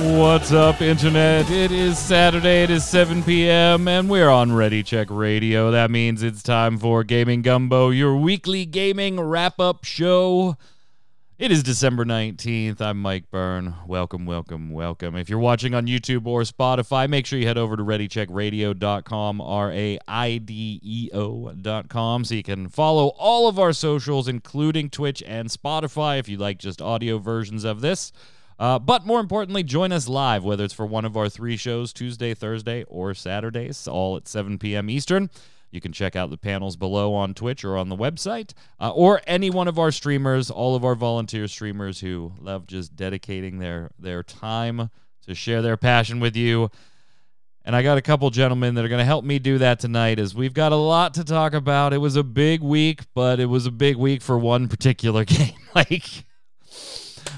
What's up, Internet? It is Saturday, it is 7 p.m., and we're on Ready Check Radio. That means it's time for Gaming Gumbo, your weekly gaming wrap-up show. It is December 19th. I'm Mike Byrne. Welcome, welcome, welcome. If you're watching on YouTube or Spotify, make sure you head over to ReadyCheckRadio.com, RAIDEO.com, so you can follow all of our socials, including Twitch and Spotify, if you like just audio versions of this. But more importantly, join us live, whether it's for one of our three shows, Tuesday, Thursday, or Saturdays, all at 7 p.m. Eastern. You can check out the panels below on Twitch or on the website, or any one of our streamers, all of our volunteer streamers who love just dedicating their time to share their passion with you. And I got a couple gentlemen that are going to help me do that tonight, as we've got a lot to talk about. It was a big week, but it was a big week for one particular game.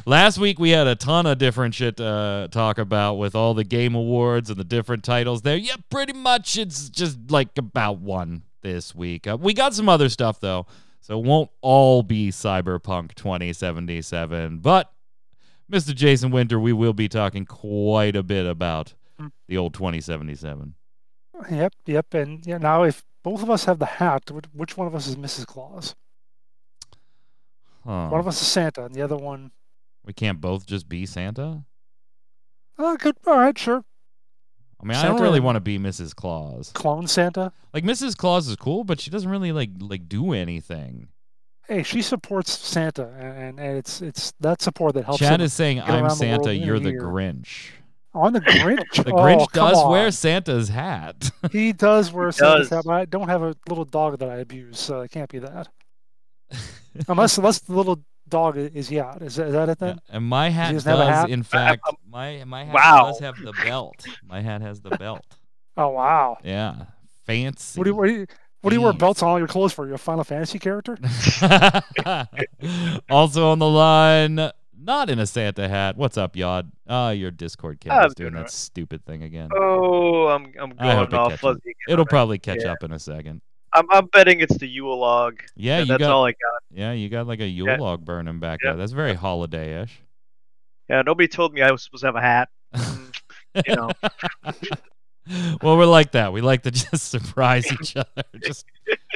Last week, we had a ton of different shit to talk about with all the game awards and the different titles there. Yeah, pretty much it's just like about one this week. We got some other stuff, though, so it won't all be Cyberpunk 2077. But, Mr. Jason Winter, we will be talking quite a bit about the old 2077. Yep. And yeah, now, if both of us have the hat, which one of us is Mrs. Claus? Huh. One of us is Santa, and the other one... We can't both just be Santa? Oh, good. All right, sure. I mean, Santa, I don't really want to be Mrs. Claus. Clone Santa? Like, Mrs. Claus is cool, but she doesn't really, like do anything. Hey, she supports Santa, and it's that support that helps. Chad is saying, I'm Santa, you're the Grinch. I'm the Grinch? The Grinch does wear Santa's hat. He does wear Santa's hat, but I don't have a little dog that I abuse, so it can't be that. Unless the little... dog is Yacht. Is that it then? Yeah, and my hat does, hat? In fact, my hat does have the belt. My hat has the belt. Oh, wow. Yeah. Fancy. What do you wear belts on all your clothes for? You're a Final Fantasy character? Also on the line, not in a Santa hat. What's up, Yod? Your Discord cat is doing that stupid thing again. Oh, I'm going off. It'll probably catch up in a second. I'm betting it's the Yule log. Yeah, that's all I got. Yeah, you got like a Yule log burning back there. That's very holiday-ish. Yeah, nobody told me I was supposed to have a hat. You know. Well, we're like that. We like to just surprise each other. Just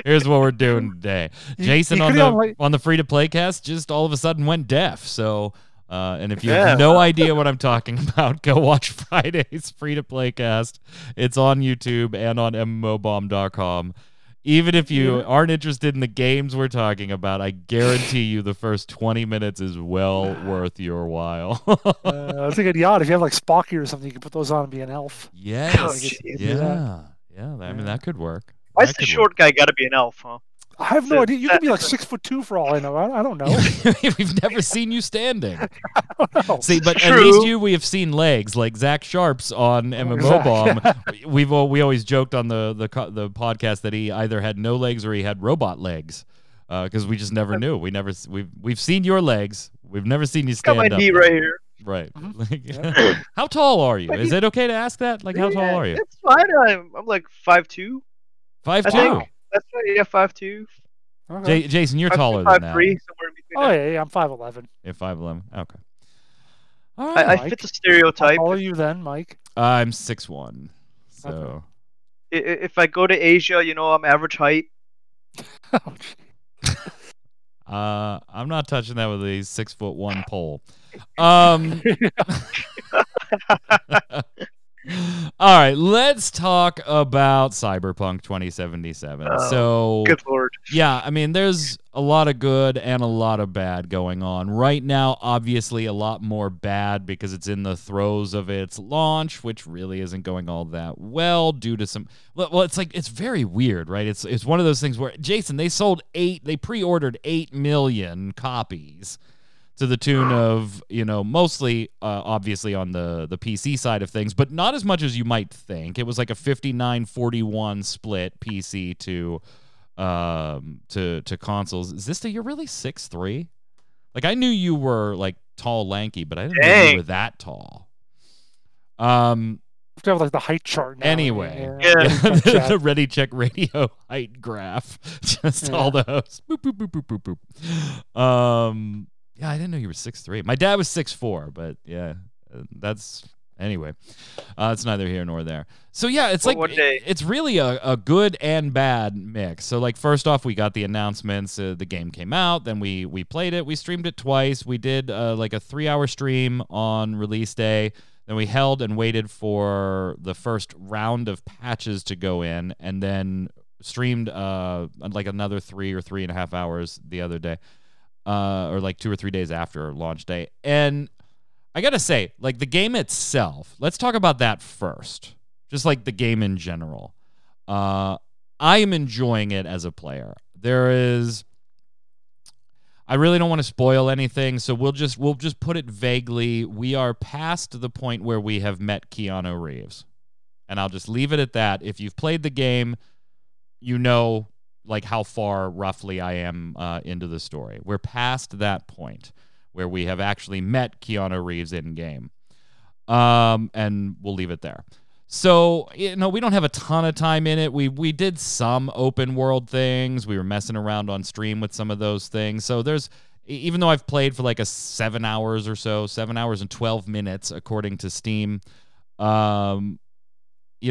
here's what we're doing today. Jason on the free-to-play cast just all of a sudden went deaf. So, and if you have no idea what I'm talking about, go watch Friday's free-to-play cast. It's on YouTube and on MMOBomb.com. Even if you aren't interested in the games we're talking about, I guarantee you the first 20 minutes is well worth your while. I was thinking, Yacht, if you have like Spocky or something, you can put those on and be an elf. Yes. Oh, yeah. I mean, that could work. Why's the short guy got to be an elf, huh? I have no idea. You could be like 6'2" for all I know. I don't know. We've never seen you standing. I don't know. See, but at least we have seen legs, like Zach Sharp's on MMOBomb. Yeah. We always joked on the podcast that he either had no legs or he had robot legs, because we just never knew. We've seen your legs. We've never seen you stand up. Got my knee right here. Right. Mm-hmm. How tall are you? Is it okay to ask that? Like, how tall are you? It's fine. I'm like 5'2". 5'2". That's right, yeah, 5'2". Okay. Jason, you're taller than that. 5'3", somewhere in between. Oh, yeah, I'm 5'11". Yeah, 5'11". Okay. All right, I fit the stereotype. How tall are you then, Mike? I'm 6'1". So. Okay. If I go to Asia, you know, I'm average height. I'm not touching that with a 6'1" pole. All right, let's talk about Cyberpunk 2077. So, good lord. Yeah, I mean, there's a lot of good and a lot of bad going on. Right now, obviously, a lot more bad because it's in the throes of its launch, which really isn't going all that well due to some... Well, it's like, it's very weird, right? It's one of those things where, Jason, they pre-ordered 8 million copies. to the tune of, you know, mostly obviously on the PC side of things, but not as much as you might think. It was like a 59-41 split PC to consoles. Zista, you're really 6'3"? Like, I knew you were like tall, lanky, but I didn't know you were that tall. I have like the height chart now. Anyway, the Ready Check Radio height graph. Just all those. Boop, boop, boop, boop, boop, boop. Yeah, I didn't know you were 6'3". My dad was 6'4", but yeah, that's... Anyway, it's neither here nor there. So, yeah, it's like it's really a good and bad mix. So, like, first off, we got the announcements. The game came out. Then we played it. We streamed it twice. We did, like, a 3-hour stream on release day. Then we held and waited for the first round of patches to go in, and then streamed, like, another 3 or 3.5 hours the other day, or, like, 2 or 3 days after launch day. And... I gotta say, like, the game itself, let's talk about that first. Just like the game in general. I am enjoying it as a player. I really don't want to spoil anything, so we'll just put it vaguely. We are past the point where we have met Keanu Reeves. And I'll just leave it at that. If you've played the game, you know, like, how far roughly I am into the story. We're past that point where we have actually met Keanu Reeves in-game. And we'll leave it there. So, you know, we don't have a ton of time in it. We did some open-world things. We were messing around on stream with some of those things. So there's... Even though I've played for like a 7 hours or so, 7 hours and 12 minutes, according to Steam, you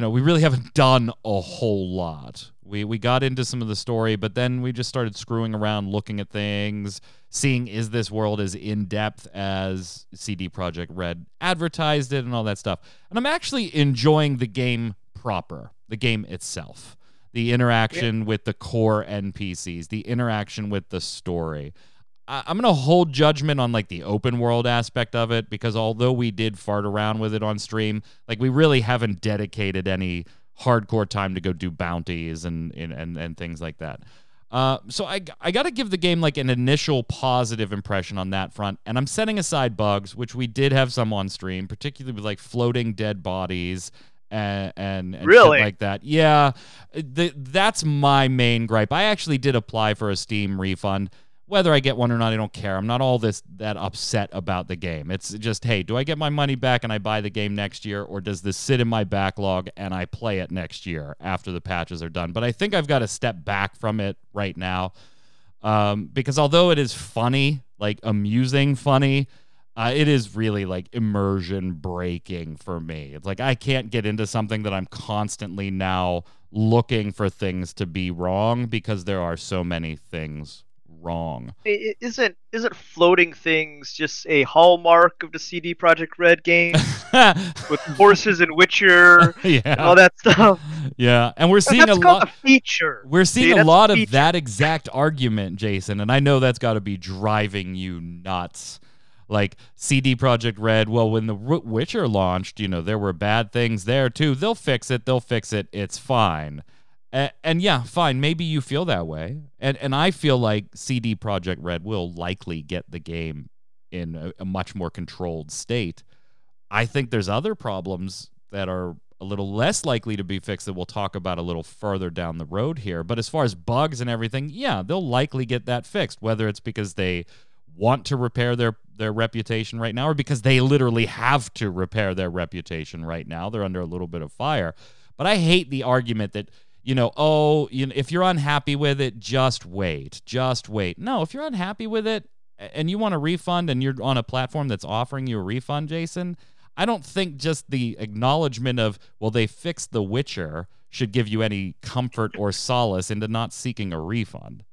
know, we really haven't done a whole lot. We got into some of the story, but then we just started screwing around, looking at things, seeing is this world as in-depth as CD Projekt Red advertised it and all that stuff. And I'm actually enjoying the game proper, the game itself, the interaction with the core NPCs, the interaction with the story. I'm going to hold judgment on, like, the open world aspect of it, because although we did fart around with it on stream, like, we really haven't dedicated any hardcore time to go do bounties and things like that. So I got to give the game, like, an initial positive impression on that front, and I'm setting aside bugs, which we did have some on stream, particularly with, like, floating dead bodies and really? Shit like that. Yeah, that's my main gripe. I actually did apply for a Steam refund. Whether I get one or not, I don't care. I'm not all that upset about the game. It's just, hey, do I get my money back and I buy the game next year, or does this sit in my backlog and I play it next year after the patches are done? But I think I've got to step back from it right now, because although it is funny, like amusing funny, it is really like immersion breaking for me. It's like I can't get into something that I'm constantly now looking for things to be wrong, because there are so many things wrong. Isn't floating things just a hallmark of the CD Projekt Red game with horses and Witcher and all that stuff? Yeah, and we're seeing a lot. That's a feature. We're seeing a lot of that exact argument, Jason, and I know that's got to be driving you nuts. Like CD Projekt Red, well, when the Witcher launched, you know, there were bad things there too. They'll fix it. It's fine. And yeah, fine, maybe you feel that way. And I feel like CD Projekt Red will likely get the game in a much more controlled state. I think there's other problems that are a little less likely to be fixed that we'll talk about a little further down the road here. But as far as bugs and everything, yeah, they'll likely get that fixed, whether it's because they want to repair their reputation right now or because they literally have to repair their reputation right now. They're under a little bit of fire. But I hate the argument that... You know, if you're unhappy with it, just wait. Just wait. No, if you're unhappy with it and you want a refund and you're on a platform that's offering you a refund, Jason, I don't think just the acknowledgement of, well, they fixed The Witcher should give you any comfort or solace into not seeking a refund.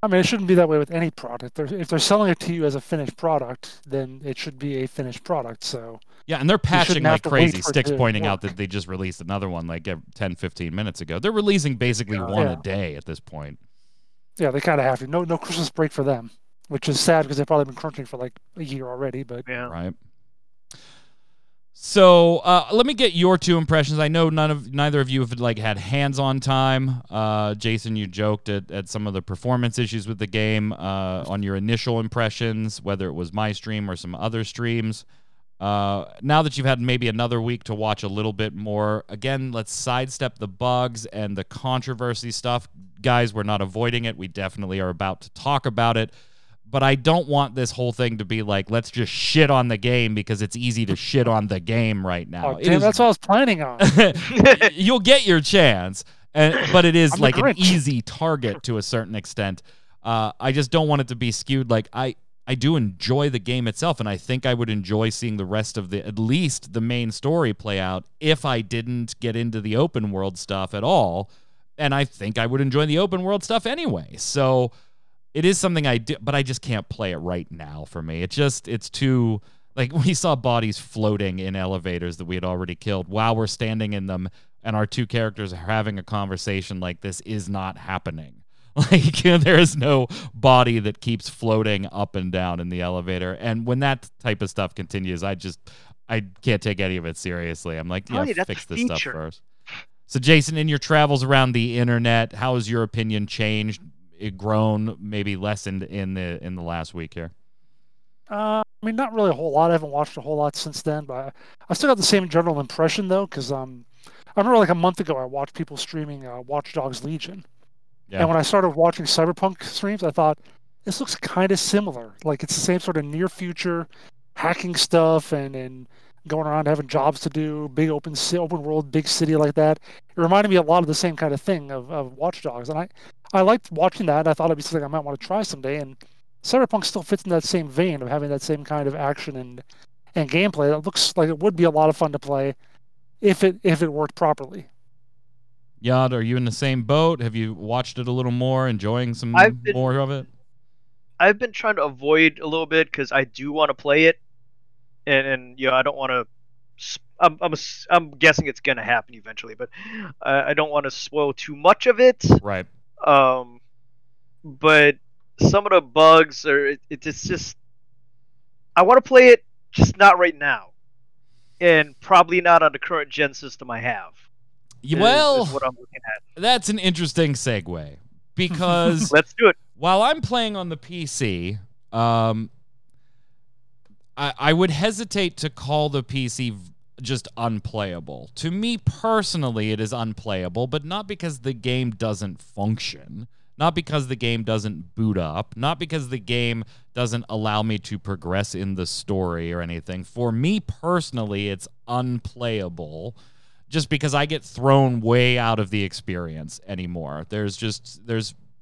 I mean, it shouldn't be that way with any product. If they're selling it to you as a finished product, then it should be a finished product, so... Yeah, and they're patching like crazy. Stick's pointing out that they just released another one like 10, 15 minutes ago. They're releasing basically one a day at this point. Yeah, they kind of have to. No Christmas break for them, which is sad because they've probably been crunching for like a year already. But right. So let me get your two impressions. I know neither of you have had hands-on time. Jason, you joked at some of the performance issues with the game on your initial impressions, whether it was my stream or some other streams. Now that you've had maybe another week to watch a little bit more, again, let's sidestep the bugs and the controversy stuff. Guys, we're not avoiding it. We definitely are about to talk about it. But I don't want this whole thing to be like, let's just shit on the game because it's easy to shit on the game right now. Oh, damn, that's what I was planning on. You'll get your chance, but it is like an easy target to a certain extent. I just don't want it to be skewed. Like I do enjoy the game itself, and I think I would enjoy seeing the rest of at least the main story play out if I didn't get into the open world stuff at all. And I think I would enjoy the open world stuff anyway. So... it is something I do, but I just can't play it right now for me. It's too, we saw bodies floating in elevators that we had already killed while we're standing in them, and our two characters are having a conversation like this is not happening. There is no body that keeps floating up and down in the elevator. And when that type of stuff continues, I can't take any of it seriously. I'm like, yeah, fix this stuff first. So, Jason, in your travels around the internet, how has your opinion changed? It grown, maybe lessened in the last week here? Not really a whole lot. I haven't watched a whole lot since then, but I still got the same general impression, though, because I remember a month ago I watched people streaming Watch Dogs Legion. Yeah. And when I started watching Cyberpunk streams, I thought, this looks kind of similar. It's the same sort of near-future hacking stuff and going around having jobs to do, big open world, big city like that. It reminded me a lot of the same kind of thing of Watch Dogs, and I liked watching that. I thought it'd be something I might want to try someday, and Cyberpunk still fits in that same vein of having that same kind of action and gameplay. That looks like it would be a lot of fun to play if it worked properly. Yod, are you in the same boat? Have you watched it a little more, enjoying more of it? I've been trying to avoid a little bit because I do want to play it, and I don't want to... I'm guessing it's going to happen eventually, but I don't want to spoil too much of it. Right. But some of the bugs are it's just I want to play it, just not right now, and probably not on the current gen system I have. Is what I'm looking at. That's an interesting segue because let's do it. While I'm playing on the PC, I would hesitate to call the PC just unplayable. To me personally, it is unplayable, but not because the game doesn't function, not because the game doesn't boot up, not because the game doesn't allow me to progress in the story or anything. For me personally, it's unplayable just because I get thrown way out of the experience anymore. There's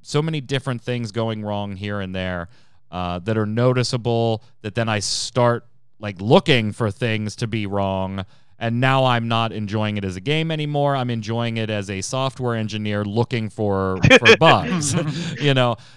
so many different things going wrong here and there that are noticeable that then I start looking for things to be wrong, and now I'm not enjoying it as a game anymore. I'm enjoying it as a software engineer looking for bugs,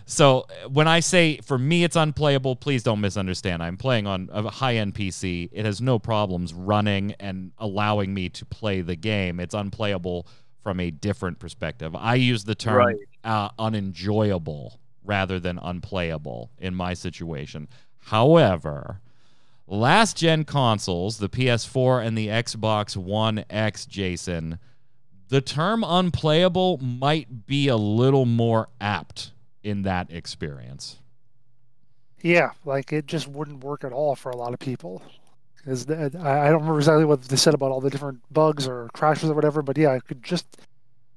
So when I say, for me, it's unplayable, please don't misunderstand. I'm playing on a high-end PC. It has no problems running and allowing me to play the game. It's unplayable from a different perspective. I use the term unenjoyable rather than unplayable in my situation. However... last-gen consoles, the PS4 and the Xbox One X, Jason, the term unplayable might be a little more apt in that experience. Yeah, it just wouldn't work at all for a lot of people. I don't remember exactly what they said about all the different bugs or crashes or whatever, but yeah,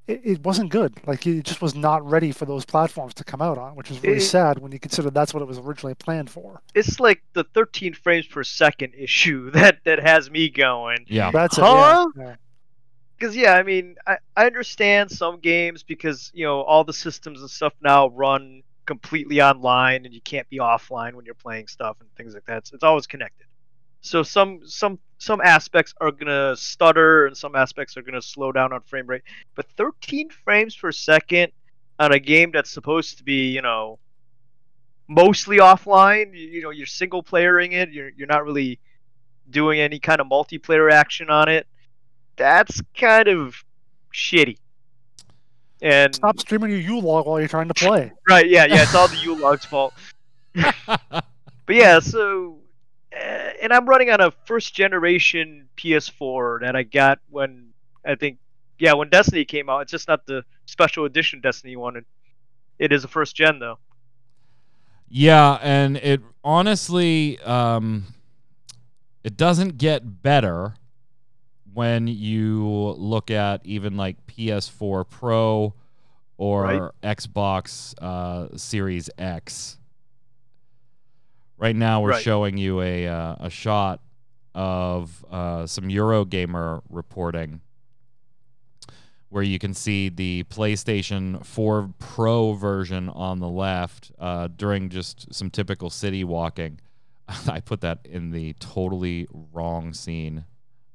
it wasn't good. It just was not ready for those platforms to come out on, which is really sad when you consider that's what it was originally planned for. It's the 13 frames per second issue that has me going. Yeah, that's it. Yeah. Because I understand some games because all the systems and stuff now run completely online, and you can't be offline when you're playing stuff and things like that. So it's always connected. So some aspects are going to stutter and some aspects are going to slow down on frame rate. But 13 frames per second on a game that's supposed to be, mostly offline, you're single playering it, you're not really doing any kind of multiplayer action on it. That's kind of shitty. And stop streaming your U-log while you're trying to play. Right, yeah, it's all the U-log's fault. But yeah, so and I'm running on a first generation PS4 that I got when I think, yeah, when Destiny came out. It's just not the special edition Destiny one. It is a first gen though. Yeah, and it honestly, it doesn't get better when you look at even like PS4 Pro or Xbox Series X. Right now, we're showing you a shot of some Eurogamer reporting where you can see the PlayStation 4 Pro version on the left during just some typical city walking. I put that in the totally wrong scene.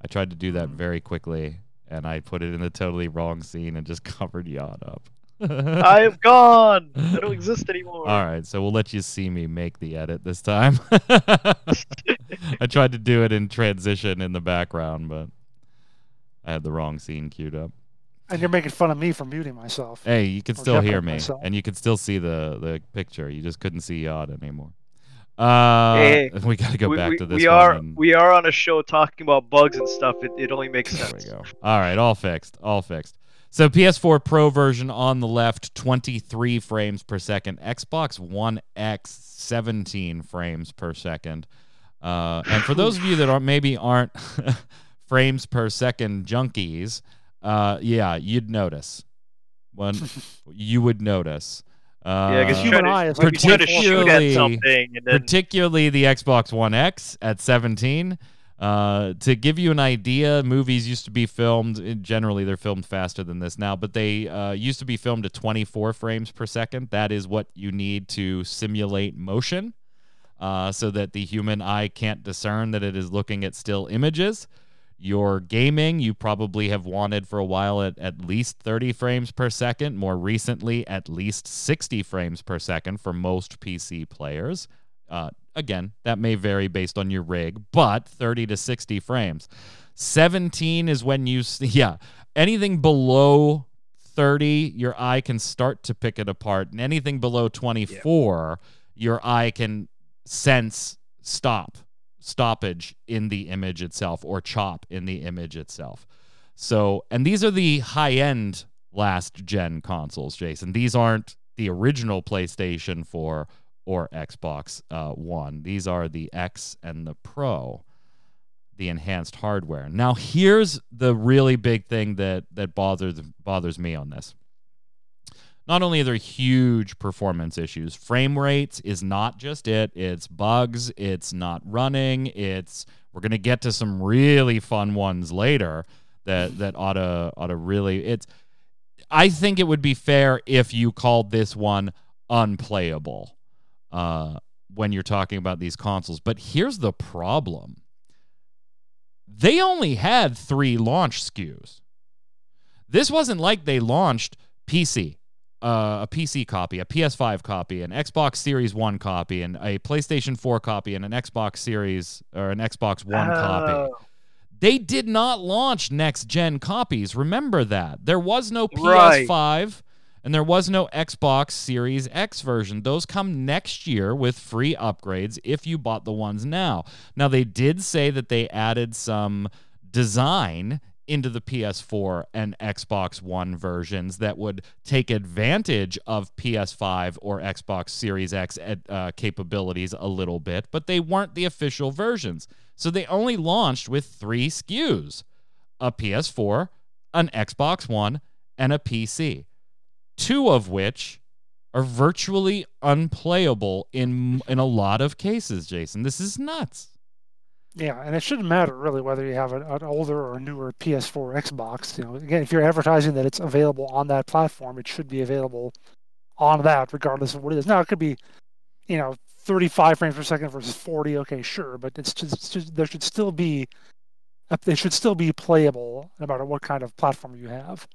I tried to do that very quickly, and I put it in the totally wrong scene and just covered Yacht up. I am gone. I don't exist anymore. All right, so we'll let you see me make the edit this time. I tried to do it in transition in the background, but I had the wrong scene queued up. And you're making fun of me for muting myself. Hey, you can still hear me, and you can still see the picture. You just couldn't see Yod anymore. Hey, we got to go back to this. We are on a show talking about bugs and stuff. It only makes sense. There we go. All right, all fixed. So PS4 Pro version on the left, 23 frames per second. Xbox One X, 17 frames per second. And for those of you that aren't frames per second junkies, you'd notice. You would notice. Yeah, because you try to shoot at something. And then... Particularly the Xbox One X at 17. To give you an idea, movies used to be filmed, generally they're filmed faster than this now, but they used to be filmed at 24 frames per second. That is what you need to simulate motion so that the human eye can't discern that it is looking at still images. Your gaming, you probably have wanted for a while at least 30 frames per second, more recently at least 60 frames per second for most PC players. Again, that may vary based on your rig, but 30 to 60 frames. 17 is when you see, anything below 30, your eye can start to pick it apart. And anything below 24, your eye can sense stoppage in the image itself or chop in the image itself. So, and these are the high-end last-gen consoles, Jason. These aren't the original PlayStation 4 or Xbox One. These are the X and the Pro, the enhanced hardware. Now, here's the really big thing that bothers me on this. Not only are there huge performance issues, frame rates is not just it. It's bugs. It's not running. We're gonna get to some really fun ones later that ought to really. I think it would be fair if you called this one unplayable. When you're talking about these consoles. But here's the problem. They only had 3 launch SKUs. This wasn't like they launched a PC copy, a PS5 copy, an Xbox Series 1 copy, and a PlayStation 4 copy, and an Xbox Series or an Xbox One copy. They did not launch next-gen copies. Remember that. There was no PS5. Right. And there was no Xbox Series X version. Those come next year with free upgrades if you bought the ones now. Now, they did say that they added some design into the PS4 and Xbox One versions that would take advantage of PS5 or Xbox Series X capabilities a little bit, but they weren't the official versions. So they only launched with 3 SKUs, a PS4, an Xbox One, and a PC. 2 of which are virtually unplayable in a lot of cases, Jason. This is nuts. Yeah, and it shouldn't matter, really, whether you have an older or newer PS4 or Xbox. You know, again, if you're advertising that it's available on that platform, it should be available on that, regardless of what it is. Now, it could be, 35 frames per second versus 40. Okay, sure, but it should still be playable no matter what kind of platform you have.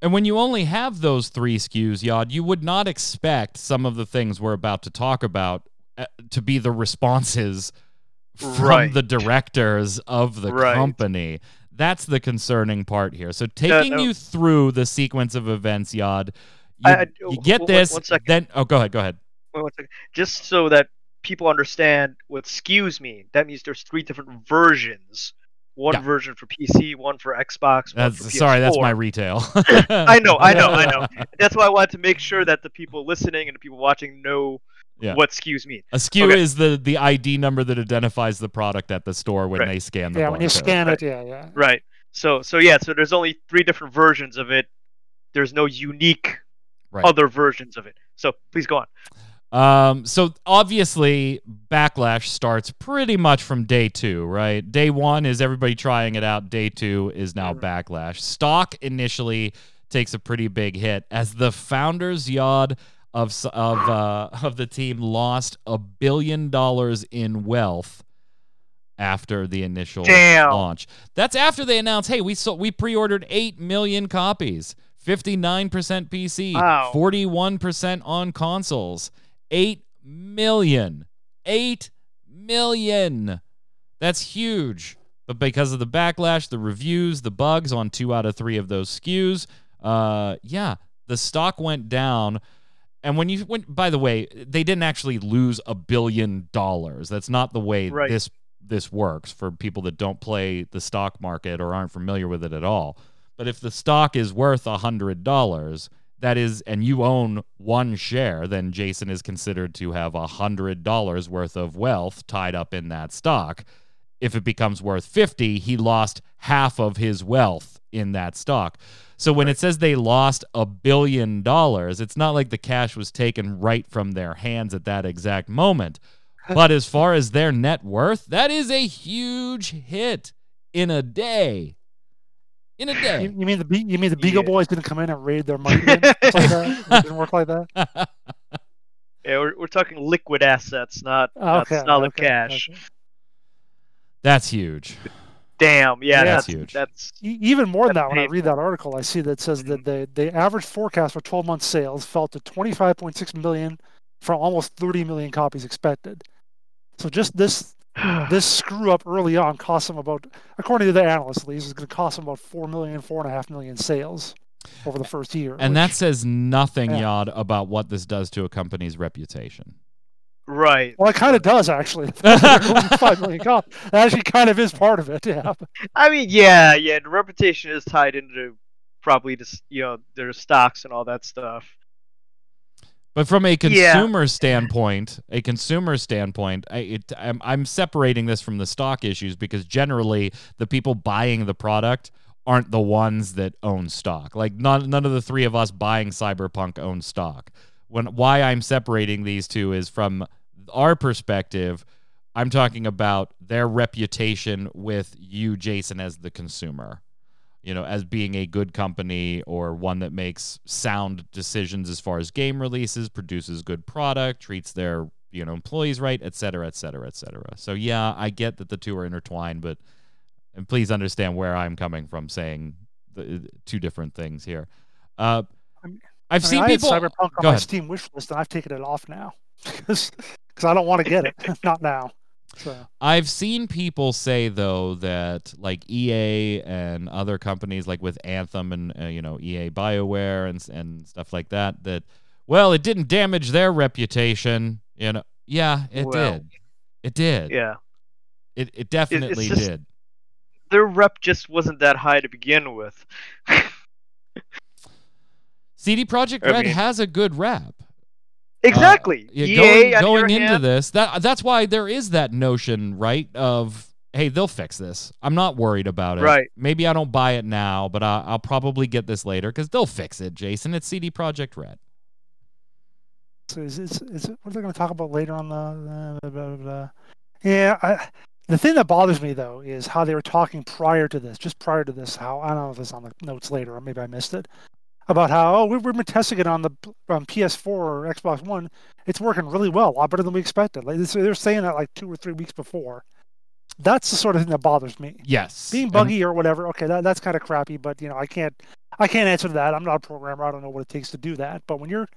And when you only have those 3 SKUs, Yod, you would not expect some of the things we're about to talk about to be the responses from the directors of the company. That's the concerning part here. So you through the sequence of events, Yod, you get this. Then go ahead. Wait, one second. Just so that people understand what SKUs mean. That means there's three different versions. One version for PC, one for Xbox, one for PS4. Sorry, that's my retail. I know. That's why I wanted to make sure that the people listening and the people watching know what SKUs mean. A SKU is the ID number that identifies the product at the store when they scan the when you scan it, Right. So there's only three different versions of it. There's no unique other versions of it. So please go on. So obviously backlash starts pretty much from day two, right? Day one is everybody trying it out. Day two is now backlash. Stock initially takes a pretty big hit as the founders Yod of the team lost $1 billion in wealth after the initial launch. That's after they announced, hey, we pre-ordered 8 million copies, 59% PC, 41% on consoles. 8 million. That's huge. But because of the backlash, the reviews, the bugs on 2 out of 3 of those SKUs, the stock went down. And when you went, by the way, they didn't actually lose $1 billion. That's not the way this works for people that don't play the stock market or aren't familiar with it at all. But if the stock is worth $100, that is, and you own one share, then Jason is considered to have $100 worth of wealth tied up in that stock. If it becomes worth 50, he lost half of his wealth in that stock. So when it says they lost $1 billion, it's not like the cash was taken right from their hands at that exact moment. But as far as their net worth, that is a huge hit in a day. You mean the Beagle Boys didn't come in and raid their money? It didn't work like that. Yeah, we're talking liquid assets, not solid cash. Okay. That's huge. Damn, that's huge. That's even more than that. When I read that article, I see that it says that the average forecast for 12-month sales fell to 25.6 million from almost 30 million copies expected. So just this screw up early on cost them about, according to the analyst, at least, is going to cost them about 4.5 million sales over the first year. And that says nothing, Yod, about what this does to a company's reputation. Right. Well, it kind of does, actually. 5 million copies. That actually kind of is part of it. Yeah. I mean, the reputation is tied into probably just their stocks and all that stuff. But from a consumer standpoint, I'm separating this from the stock issues because generally the people buying the product aren't the ones that own stock. Like none of the three of us buying Cyberpunk own stock. Why I'm separating these two is from our perspective, I'm talking about their reputation with you, Jason, as the consumer. As being a good company or one that makes sound decisions as far as game releases, produces good product, treats their employees right, et cetera, et cetera, et cetera. So, I get that the two are intertwined, and please understand where I'm coming from saying the two different things here. I've seen people... I had Cyberpunk on my Steam wish list, and I've taken it off now because I don't want to get it. Not now. So. I've seen people say though that like EA and other companies like with Anthem and EA BioWare and stuff like that it didn't damage their reputation. It did. It did. Yeah. It definitely did. Their rep just wasn't that high to begin with. CD Projekt Red has a good rep. Exactly. Going into this, that's why there is that notion, right, of, hey, they'll fix this. I'm not worried about it. Right. Maybe I don't buy it now, but I'll probably get this later because they'll fix it, Jason. It's CD Projekt Red. So is it what are they going to talk about later on? The thing that bothers me, though, is how they were talking prior to this, how, I don't know if it's on the notes later or maybe I missed it, about how, we've been testing it on the PS4 or Xbox One. It's working really well, a lot better than we expected. Like they're saying that like 2 or 3 weeks before. That's the sort of thing that bothers me. Yes. Being buggy or whatever, okay, that's kind of crappy, but I can't answer that. I'm not a programmer. I don't know what it takes to do that. But when you're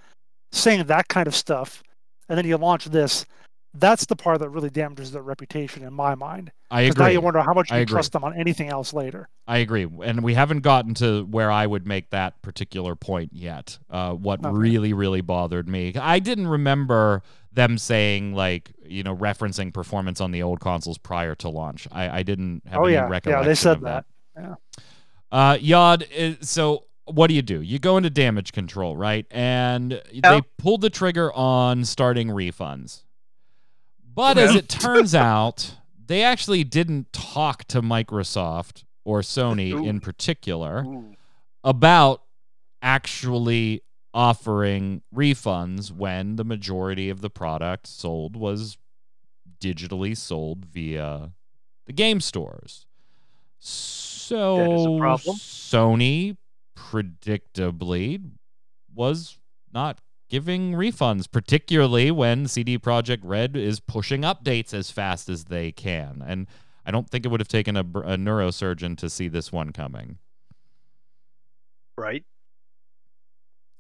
saying that kind of stuff, and then you launch this, That's the part that really damages their reputation in my mind. I agree. Now you wonder how much you trust them on anything else later. I agree. And we haven't gotten to where I would make that particular point yet. Really, really bothered me. I didn't remember them saying, like, you know, referencing performance on the old consoles prior to launch. I didn't have any recollection. Yeah, they said that. Yeah. Yod, so what do? You go into damage control, right? And they pulled the trigger on starting refunds. But as it turns out, they actually didn't talk to Microsoft or Sony in particular about actually offering refunds when the majority of the product sold was digitally sold via the game stores. So that is a problem. Sony predictably was not giving refunds, particularly when CD Projekt Red is pushing updates as fast as they can. And I don't think it would have taken a neurosurgeon to see this one coming. Right.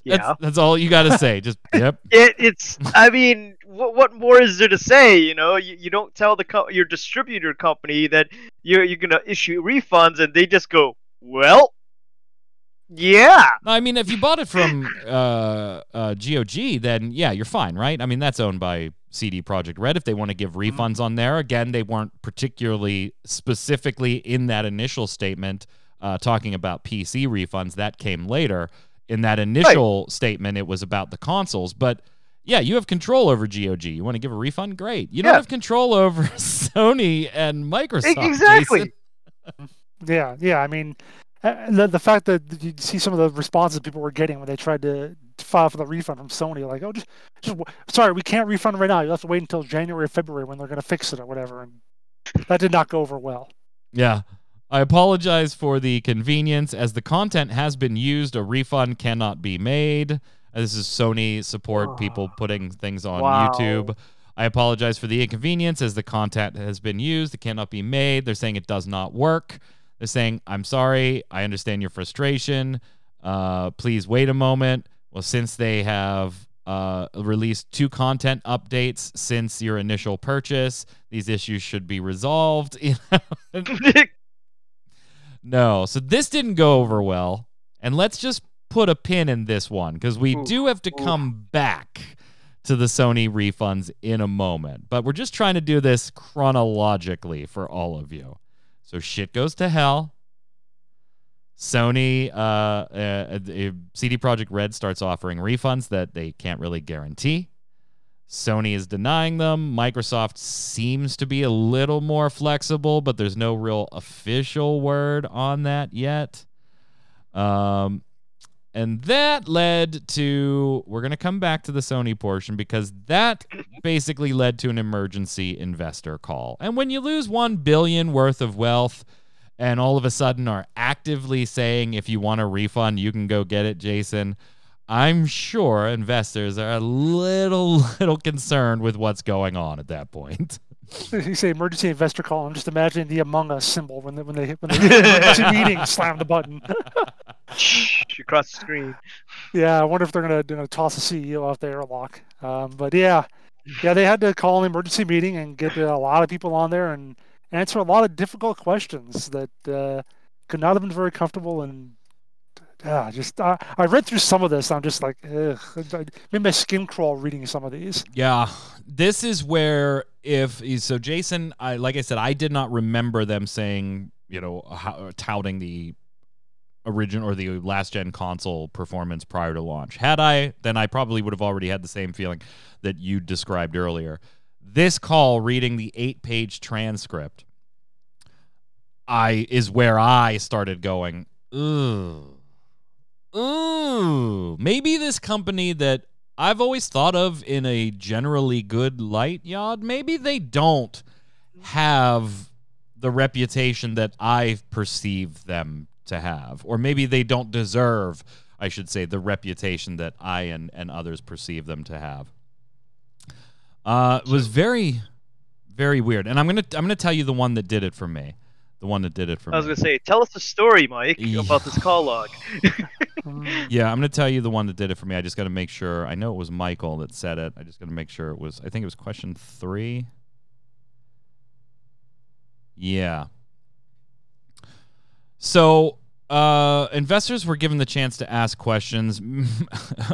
Yeah. That's all you got to say. Just, yep. It's, I mean, what more is there to say? You know, you don't tell your distributor company that you're going to issue refunds and they just go, well, yeah. I mean, if you bought it from GOG, then yeah, you're fine, right? I mean, that's owned by CD Projekt Red. If they want to give refunds on there, again, they weren't particularly specifically in that initial statement talking about PC refunds. That came later. In that initial statement, it was about the consoles. But yeah, you have control over GOG. You want to give a refund? Great. You don't have control over Sony and Microsoft. Exactly. Yeah. I mean, the fact that you see some of the responses people were getting when they tried to file for the refund from Sony, like, oh, just sorry, we can't refund right now. You'll have to wait until January or February when they're going to fix it or whatever. And that did not go over well. Yeah. I apologize for the inconvenience. As the content has been used, a refund cannot be made. This is Sony support people putting things on YouTube. I apologize for the inconvenience. As the content has been used, it cannot be made. They're saying it does not work. They're saying, I'm sorry, I understand your frustration. Please wait a moment. Well, since they have released 2 content updates since your initial purchase, these issues should be resolved. No, so this didn't go over well. And let's just put a pin in this one, because we do have to come back to the Sony refunds in a moment. But we're just trying to do this chronologically for all of you. So shit goes to hell. Sony, CD Projekt Red starts offering refunds that they can't really guarantee. Sony is denying them. Microsoft seems to be a little more flexible, but there's no real official word on that yet. And that led to... We're going to come back to the Sony portion, because that basically led to an emergency investor call. And when you lose $1 billion worth of wealth and all of a sudden are actively saying, if you want a refund, you can go get it, Jason, I'm sure investors are a little concerned with what's going on at that point. You say emergency investor call. I'm just imagining the Among Us symbol when they meeting, slam the button. Across the screen. Yeah, I wonder if they're gonna toss a CEO off the airlock. But yeah, they had to call an emergency meeting and get a lot of people on there and answer a lot of difficult questions that could not have been very comfortable. And I read through some of this. And I'm just like, ugh, made my skin crawl reading some of these. Yeah, this is where Jason, like I said, I did not remember them saying, you know, touting the original or the last gen console performance prior to launch. Had I, then I probably would have already had the same feeling that you described earlier. This call, reading the 8-page transcript, is where I started going, ooh, maybe this company that I've always thought of in a generally good light, Yod, maybe they don't have the reputation that I've perceived them to have, or maybe they don't deserve, I should say, the reputation that I and others perceive them to have. It was very, very weird, and I'm gonna tell you the one that did it for me. I was going to say, tell us the story, Mike, about this call log. Yeah, I'm going to tell you the one that did it for me. I just got to make sure. I know it was Michael that said it. I just got to make sure it was, I think it was question 3. Yeah. So investors were given the chance to ask questions.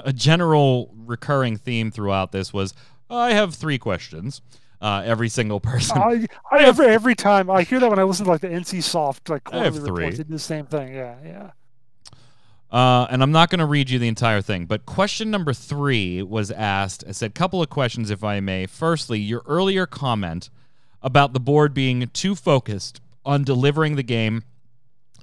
A general recurring theme throughout this was, I have 3 questions. Every single person. Every time I hear that when I listen to like the NC Soft like quarterly reports, they do the same thing. Yeah. And I'm not going to read you the entire thing, but question number 3 was asked. I said, couple of questions, if I may. Firstly, your earlier comment about the board being too focused on delivering the game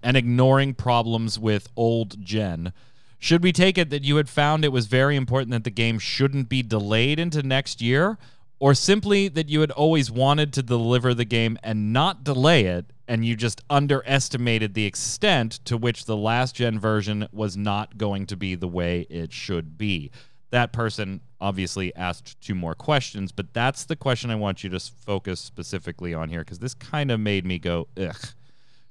and ignoring problems with old gen. Should we take it that you had found it was very important that the game shouldn't be delayed into next year? Or simply that you had always wanted to deliver the game and not delay it, and you just underestimated the extent to which the last-gen version was not going to be the way it should be? That person obviously asked 2 more questions, but that's the question I want you to focus specifically on here, because this kind of made me go, ugh.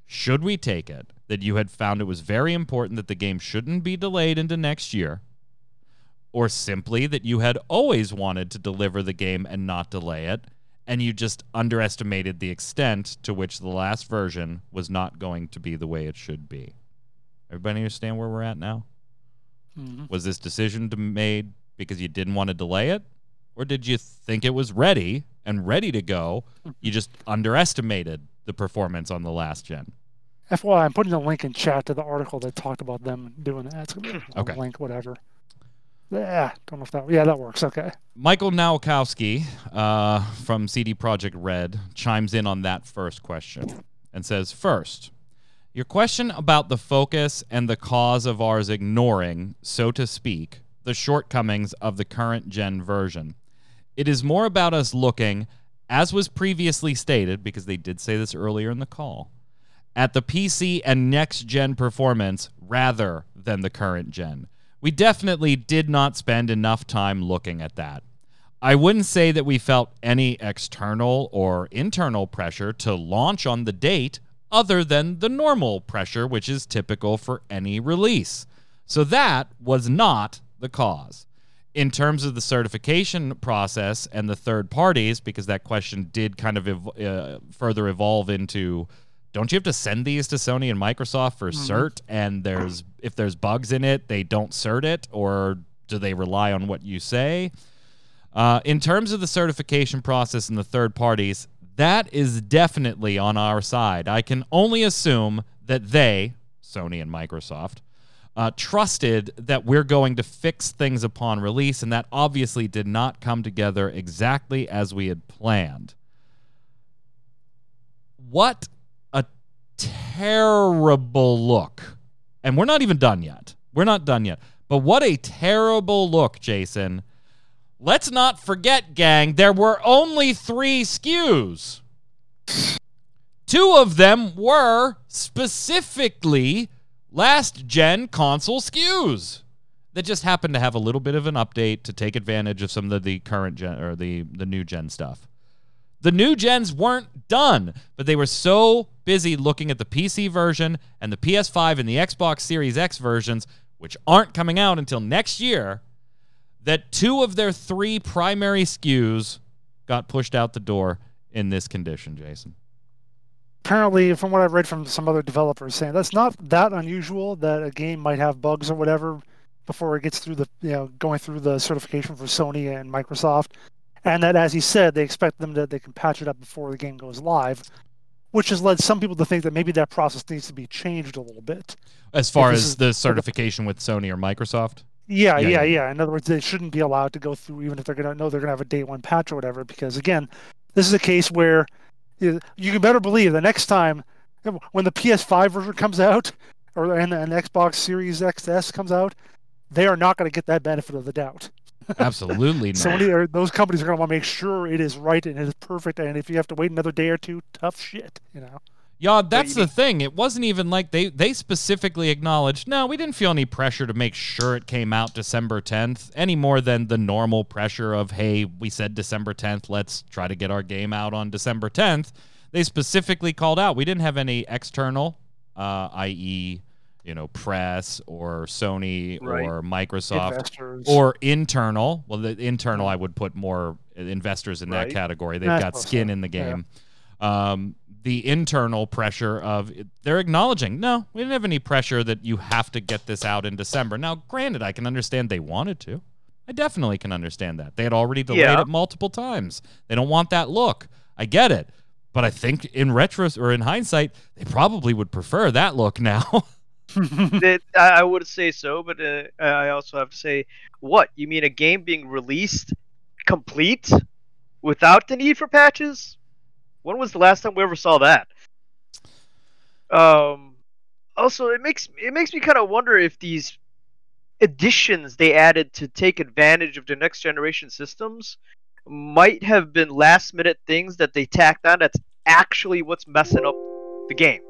Should we take it that you had found it was very important that the game shouldn't be delayed into next year? Or simply that you had always wanted to deliver the game and not delay it, and you just underestimated the extent to which the last version was not going to be the way it should be? Everybody understand where we're at now? Mm-hmm. Was this decision made because you didn't want to delay it? Or did you think it was ready and ready to go? You just underestimated the performance on the last gen. FYI, I'm putting a link in chat to the article that talked about them doing that. It's going to be a link, whatever. Yeah, don't know if that. Yeah, that works. Okay. Michael Nowakowski from CD Projekt Red chimes in on that first question and says, first, your question about the focus and the cause of ours ignoring, so to speak, the shortcomings of the current gen version. It is more about us looking, as was previously stated, because they did say this earlier in the call, at the PC and next gen performance rather than the current gen. We definitely did not spend enough time looking at that. I wouldn't say that we felt any external or internal pressure to launch on the date other than the normal pressure, which is typical for any release. So that was not the cause. In terms of the certification process and the third parties, because that question did kind of further evolve into, don't you have to send these to Sony and Microsoft for cert? And if there's bugs in it, they don't cert it, or do they rely on what you say? In terms of the certification process and the third parties, that is definitely on our side. I can only assume that they, Sony and Microsoft, trusted that we're going to fix things upon release, and that obviously did not come together exactly as we had planned. What terrible look. And we're not even done yet. We're not done yet. But what a terrible look, Jason. Let's not forget, gang, there were only 3 SKUs. 2 of them were specifically last-gen console SKUs that just happened to have a little bit of an update to take advantage of some of the current gen or the new gen stuff. The new gens weren't done, but they were so busy looking at the PC version and the PS5 and the Xbox Series X versions, which aren't coming out until next year, that 2 of their 3 primary SKUs got pushed out the door in this condition, Jason. Apparently, from what I've read from some other developers saying, that's not that unusual that a game might have bugs or whatever before it gets through the, going through the certification for Sony and Microsoft. And that, as he said, they expect them that they can patch it up before the game goes live, which has led some people to think that maybe that process needs to be changed a little bit. As far as the certification with Sony or Microsoft? Yeah. In other words, they shouldn't be allowed to go through, even if they're going to know they're going to have a day one patch or whatever, because, again, this is a case where you can better believe the next time, when the PS5 version comes out, or an Xbox Series XS comes out, they are not going to get that benefit of the doubt. Absolutely not. So those companies are going to want to make sure it is right and it is perfect, and if you have to wait another day or two, tough shit, Yeah, that's the thing. It wasn't even like they specifically acknowledged, no, we didn't feel any pressure to make sure it came out December 10th, any more than the normal pressure of, hey, we said December 10th, let's try to get our game out on December 10th. They specifically called out, we didn't have any external, i.e., you know, press or Sony or Microsoft investors. Or internal. Well, the internal, I would put more investors in that category. They've got skin in the game. Yeah. The internal pressure of they're acknowledging, no, we didn't have any pressure that you have to get this out in December. Now, granted, I can understand they wanted to. I definitely can understand that. They had already delayed it multiple times. They don't want that look. I get it. But I think in retro or in hindsight, they probably would prefer that look now. I would say so, but I also have to say, what? You mean a game being released complete without the need for patches? When was the last time we ever saw that? Also, it makes me kind of wonder if these additions they added to take advantage of the next generation systems might have been last minute things that they tacked on that's actually what's messing up the game.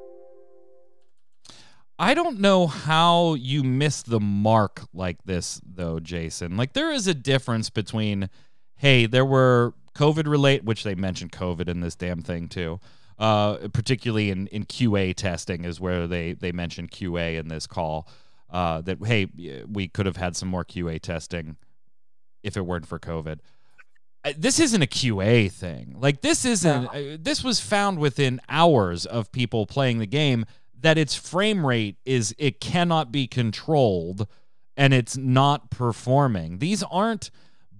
I don't know how you miss the mark like this, though, Jason. Like, there is a difference between, hey, there were COVID-related, which they mentioned COVID in this damn thing, too, particularly in QA testing is where they mentioned QA in this call, that, hey, we could have had some more QA testing if it weren't for COVID. This isn't a QA thing. Like, this isn't. This was found within hours of people playing the game that its frame rate is, it cannot be controlled and it's not performing. These aren't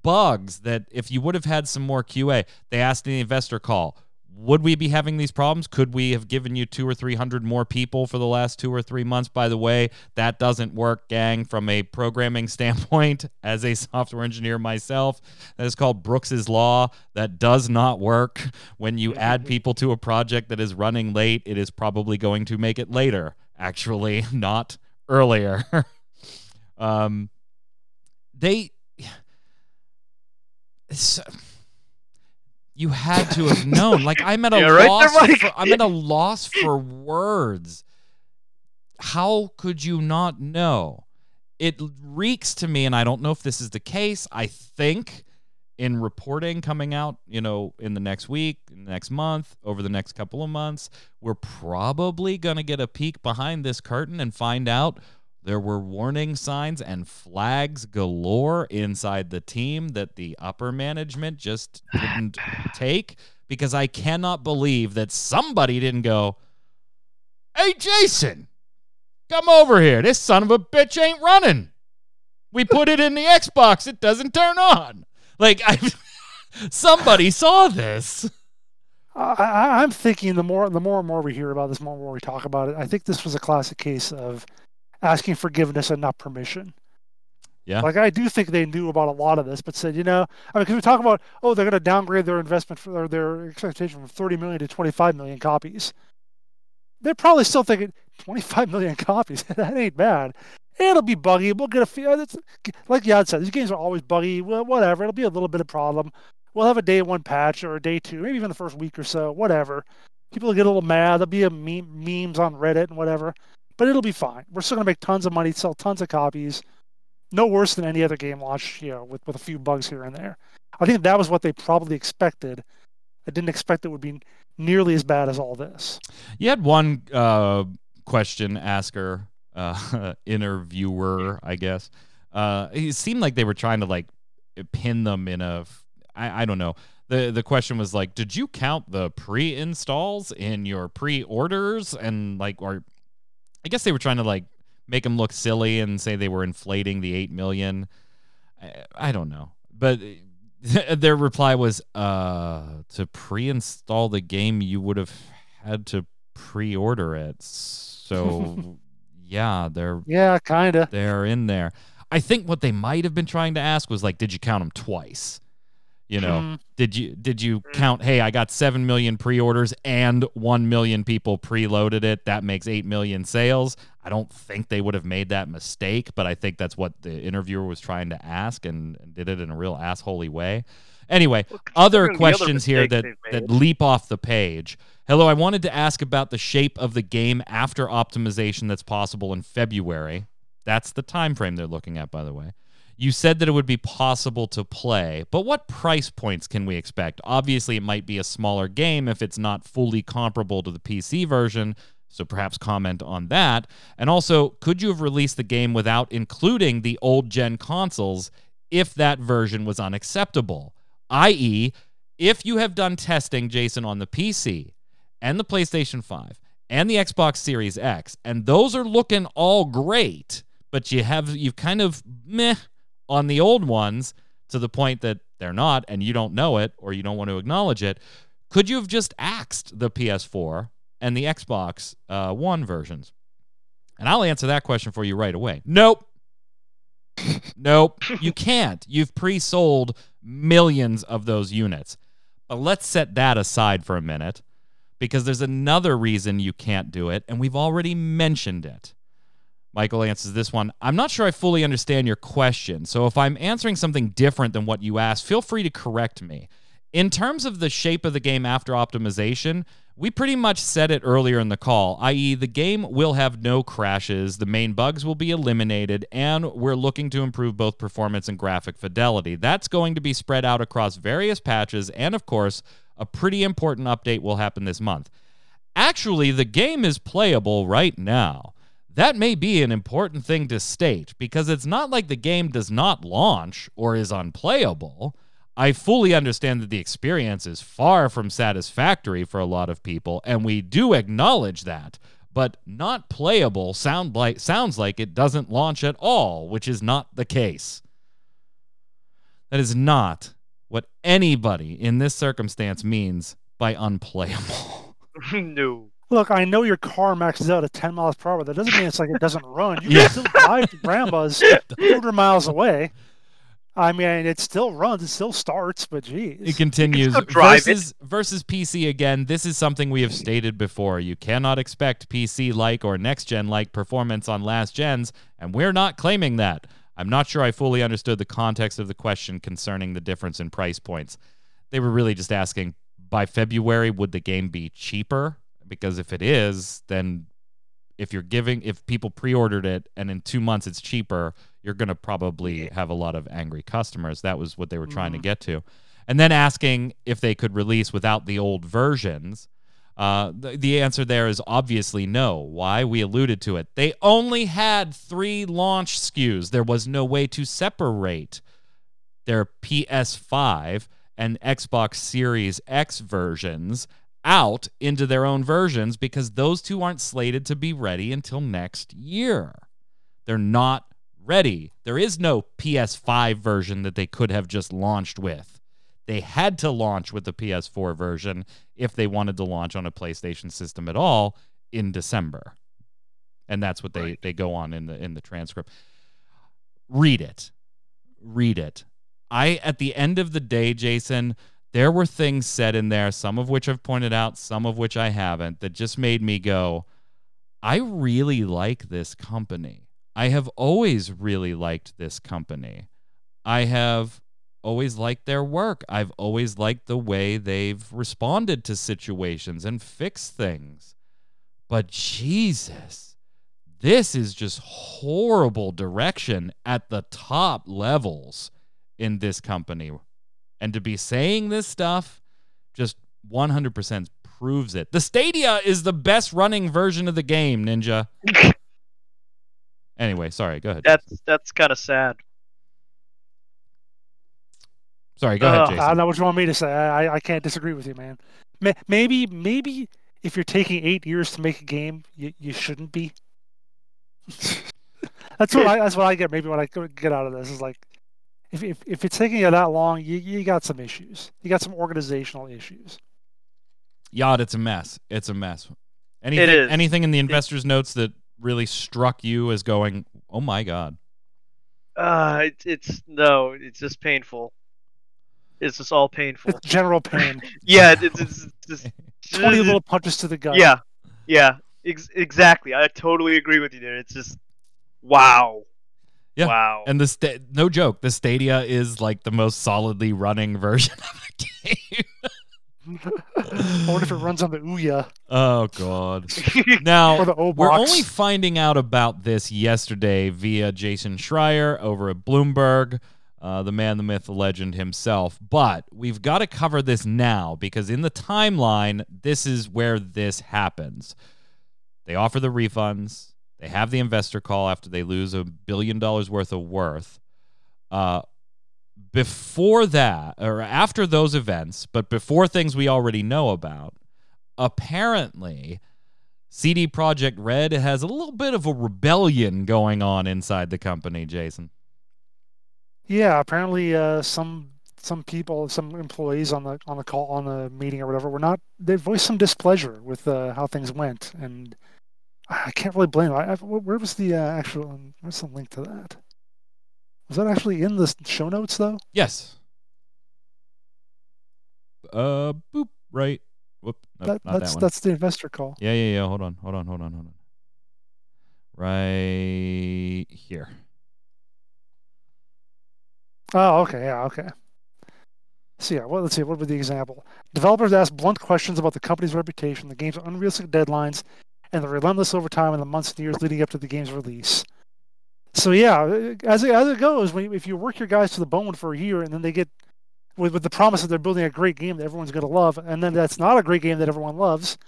bugs that if you would have had some more QA, they asked in the investor call, would we be having these problems? Could we have given you 200 or 300 more people for the last 2 or 3 months? By the way, that doesn't work, gang, from a programming standpoint. As a software engineer myself, that is called Brooks's Law. That does not work. When you add people to a project that is running late, it is probably going to make it later, actually, not earlier. You had to have known. Like, I'm at a loss for words. How could you not know? It reeks to me, and I don't know if this is the case. I think in reporting coming out, you know, in the next week, in the next month, over the next couple of months, we're probably going to get a peek behind this curtain and find out there were warning signs and flags galore inside the team that the upper management just didn't take, because I cannot believe that somebody didn't go, hey, Jason, come over here. This son of a bitch ain't running. We put it in the Xbox. It doesn't turn on. Like, somebody saw this. I'm thinking the more and more we hear about this, the more and more we talk about it, I think this was a classic case of asking forgiveness and not permission. Yeah. Like, I do think they knew about a lot of this, but said, you know, I mean, because we talk about, oh, they're going to downgrade their investment for their expectation from 30 million to 25 million copies. They're probably still thinking 25 million copies. That ain't bad. It'll be buggy. We'll get a few. Like Yod said, these games are always buggy. Well, whatever. It'll be a little bit of problem. We'll have a day one patch or a day two, maybe even the first week or so. Whatever. People will get a little mad. There'll be memes on Reddit and whatever. But it'll be fine. We're still going to make tons of money, sell tons of copies. No worse than any other game launch, you know, with a few bugs here and there. I think that was what they probably expected. I didn't expect it would be nearly as bad as all this. You had one question asker, interviewer, I guess. It seemed like they were trying to, like, pin them in a... I don't know. The question was, like, did you count the pre-installs in your pre-orders? And, like... or I guess they were trying to, like, make them look silly and say they were inflating the 8 million. I don't know. But their reply was, to pre-install the game, you would have had to pre-order it. So, yeah, they're in there. I think what they might have been trying to ask was, like, did you count them twice? You know, did you count, hey, I got 7 million pre-orders and 1 million people preloaded it. That makes 8 million sales. I don't think they would have made that mistake, but I think that's what the interviewer was trying to ask and did it in a real assholey way. Anyway, other questions here that leap off the page. Hello, I wanted to ask about the shape of the game after optimization that's possible in February. That's the time frame they're looking at, by the way. You said that it would be possible to play, but what price points can we expect? Obviously, it might be a smaller game if it's not fully comparable to the PC version, So perhaps comment on that. And also, could you have released the game without including the old-gen consoles if that version was unacceptable? I.e., if you have done testing, Jason, on the PC and the PlayStation 5 and the Xbox Series X, and those are looking all great, but you've kind of meh on the old ones to the point that they're not, and you don't know it or you don't want to acknowledge it, could you have just axed the PS4 and the Xbox One versions? And I'll answer that question for you right away. Nope. Nope. You can't. You've pre-sold millions of those units. But let's set that aside for a minute, because there's another reason you can't do it, and we've already mentioned it. Michael answers this one. I'm not sure I fully understand your question, so if I'm answering something different than what you asked, feel free to correct me. In terms of the shape of the game after optimization, we pretty much said it earlier in the call, i.e. the game will have no crashes, the main bugs will be eliminated, and we're looking to improve both performance and graphic fidelity. That's going to be spread out across various patches, and of course, a pretty important update will happen this month. Actually, the game is playable right now. That may be an important thing to state, because it's not like the game does not launch or is unplayable. I fully understand that the experience is far from satisfactory for a lot of people, and we do acknowledge that, but not playable sounds like it doesn't launch at all, which is not the case. That is not what anybody in this circumstance means by unplayable. No. Look, I know your car maxes out at 10 miles per hour. That doesn't mean it's like it doesn't run. You can still drive to Grandma's 100 miles away. I mean, it still runs. It still starts, but geez. It continues. Versus PC again, this is something we have stated before. You cannot expect PC-like or next-gen-like performance on last gens, and we're not claiming that. I'm not sure I fully understood the context of the question concerning the difference in price points. They were really just asking, by February, would the game be cheaper? Because if it is, then if people pre-ordered it and in 2 months it's cheaper, you're going to probably have a lot of angry customers. That was what they were trying to get to. And then asking if they could release without the old versions. The answer there is obviously no. Why? We alluded to it. They only had 3 launch SKUs. There was no way to separate their PS5 and Xbox Series X versions out into their own versions, because those 2 aren't slated to be ready until next year. They're not ready. There is no PS5 version that they could have just launched with. They had to launch with the PS4 version if they wanted to launch on a PlayStation system at all in December. And that's what they go on in the transcript. Read it. At the end of the day, Jason, there were things said in there, some of which I've pointed out, some of which I haven't, that just made me go, I really like this company. I have always really liked this company. I have always liked their work. I've always liked the way they've responded to situations and fixed things. But Jesus, this is just horrible direction at the top levels in this company. And to be saying this stuff just 100% proves it. The Stadia is the best running version of the game, Ninja. Anyway, sorry, go ahead. That's kind of sad. Sorry, go ahead, Jason. I don't know what you want me to say. I can't disagree with you, man. Maybe if you're taking 8 years to make a game, you shouldn't be. That's what I get. Maybe when I get out of this is like, If it's taking you that long, you got some issues. You got some organizational issues. Yacht, it's a mess. It's a mess. Anything in the investors' notes that really struck you as going, oh my God? It's just painful. It's just all painful. It's general pain. Yeah, it's just 20 little punches to the gut. Yeah, exactly. I totally agree with you there. It's just wow. Yeah. Wow. And no joke, the Stadia is like the most solidly running version of the game. I wonder if it runs on the Ouya. Oh, God. Now, we're only finding out about this yesterday via Jason Schreier over at Bloomberg, the man, the myth, the legend himself. But we've got to cover this now because in the timeline, this is where this happens. They offer the refunds. They have the investor call after they lose $1 billion worth of worth. Before that, or after those events, but before things we already know about, apparently CD Projekt Red has a little bit of a rebellion going on inside the company, Jason. Yeah, apparently some employees on the meeting or whatever, they voiced some displeasure with how things went, and I can't really blame them. Where was the actual? Where's the link to that? Was that actually in the show notes though? Yes. Boop. Right. Whoop. Nope, that's that one. That's the investor call. Yeah. Hold on. Right here. Oh, okay. Yeah. Okay. So yeah, well, let's see. What would be the example? Developers asked blunt questions about the company's reputation, the game's unrealistic deadlines, and the relentless overtime in the months and years leading up to the game's release. So yeah, as it goes, if you work your guys to the bone for a year, and then they get with the promise that they're building a great game that everyone's going to love, and then that's not a great game that everyone loves,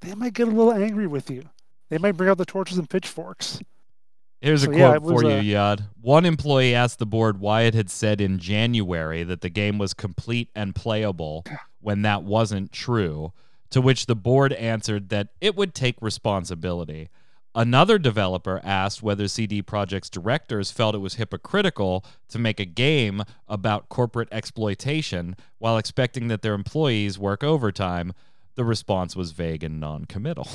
they might get a little angry with you. They might bring out the torches and pitchforks. Here's a quote for you, Yod. One employee asked the board why it had said in January that the game was complete and playable when that wasn't true, to which the board answered that it would take responsibility. Another developer asked whether CD Projekt's directors felt it was hypocritical to make a game about corporate exploitation while expecting that their employees work overtime. The response was vague and non-committal.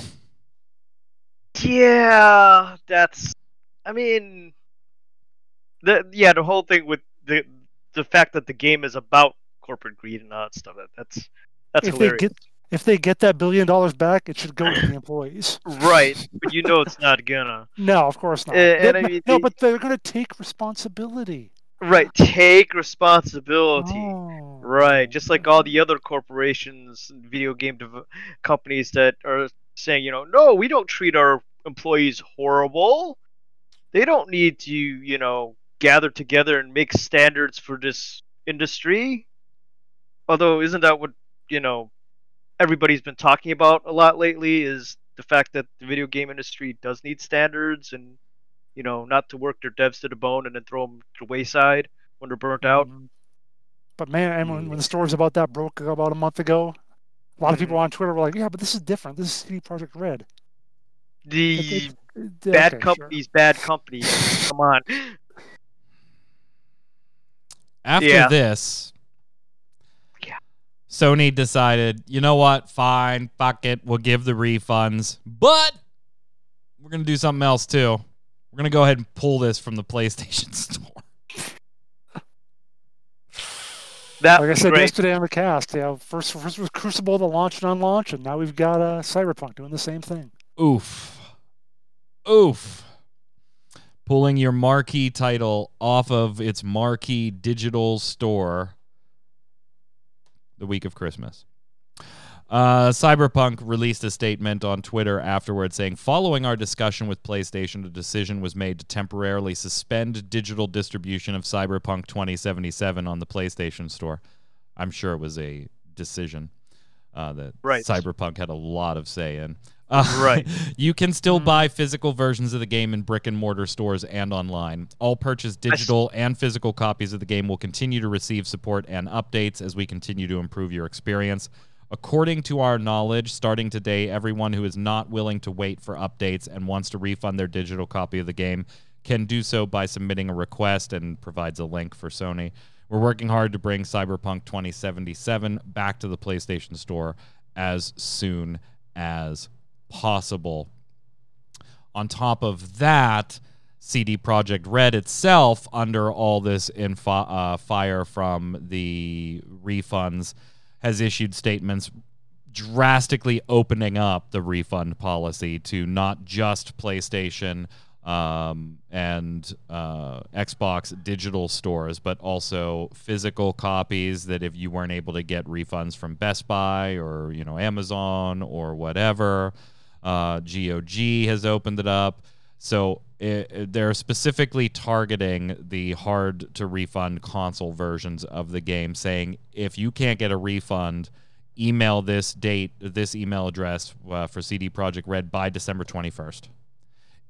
Yeah, the whole thing with the fact that the game is about corporate greed and all that stuff. That's hilarious. If they get that $1 billion back, it should go to the employees. Right, but it's not gonna. No, of course not. But they're gonna take responsibility. Right, take responsibility. Oh. Right, just like all the other corporations, video game companies that are saying, no, we don't treat our employees horrible. They don't need to, gather together and make standards for this industry. Although, isn't that what, everybody's been talking about a lot lately, is the fact that the video game industry does need standards and, not to work their devs to the bone and then throw them to the wayside when they're burnt out. But man, when the stories about that broke about a month ago, a lot of people on Twitter were like, yeah, but this is different. This is CD Projekt Red. Bad companies. Come on. After this, Sony decided, you know what? Fine, fuck it. We'll give the refunds, but we're gonna do something else too. We're gonna go ahead and pull this from the PlayStation Store. Like I said yesterday on the cast, first was Crucible, the launch and unlaunch, and now we've got Cyberpunk doing the same thing. Oof. Pulling your marquee title off of its marquee digital store the week of Christmas. Cyberpunk released a statement on Twitter afterwards saying, following our discussion with PlayStation, a decision was made to temporarily suspend digital distribution of Cyberpunk 2077 on the PlayStation Store. I'm sure it was a decision that Cyberpunk had a lot of say in. You can still buy physical versions of the game in brick and mortar stores and online. All purchased digital and physical copies of the game will continue to receive support and updates as we continue to improve your experience. According to our knowledge, starting today, everyone who is not willing to wait for updates and wants to refund their digital copy of the game can do so by submitting a request, and provides a link for Sony. We're working hard to bring Cyberpunk 2077 back to the PlayStation Store as soon as possible. On top of that, CD Projekt Red itself, under all this fire from the refunds, has issued statements drastically opening up the refund policy to not just PlayStation and Xbox digital stores, but also physical copies, that if you weren't able to get refunds from Best Buy or Amazon or whatever. GOG has opened it up. So they're specifically targeting the hard to refund console versions of the game, saying if you can't get a refund email this date, this email address for CD Projekt Red by December 21st.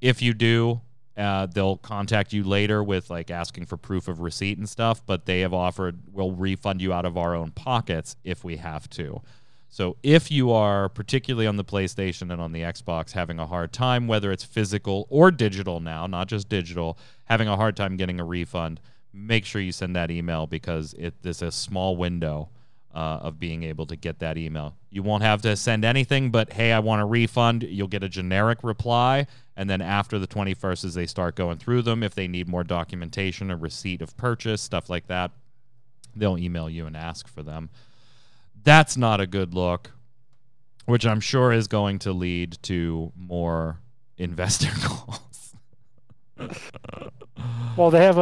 If you do, they'll contact you later with like asking for proof of receipt and stuff, but they have offered, we'll refund you out of our own pockets if we have to. So if you are, particularly on the PlayStation and on the Xbox, having a hard time, whether it's physical or digital now, not just digital, having a hard time getting a refund, make sure you send that email, because there's a small window of being able to get that email. You won't have to send anything but, hey, I want a refund. You'll get a generic reply, and then after the 21st, as they start going through them, if they need more documentation or receipt of purchase, stuff like that, they'll email you and ask for them. That's not a good look, which I'm sure is going to lead to more investor calls. Well, they have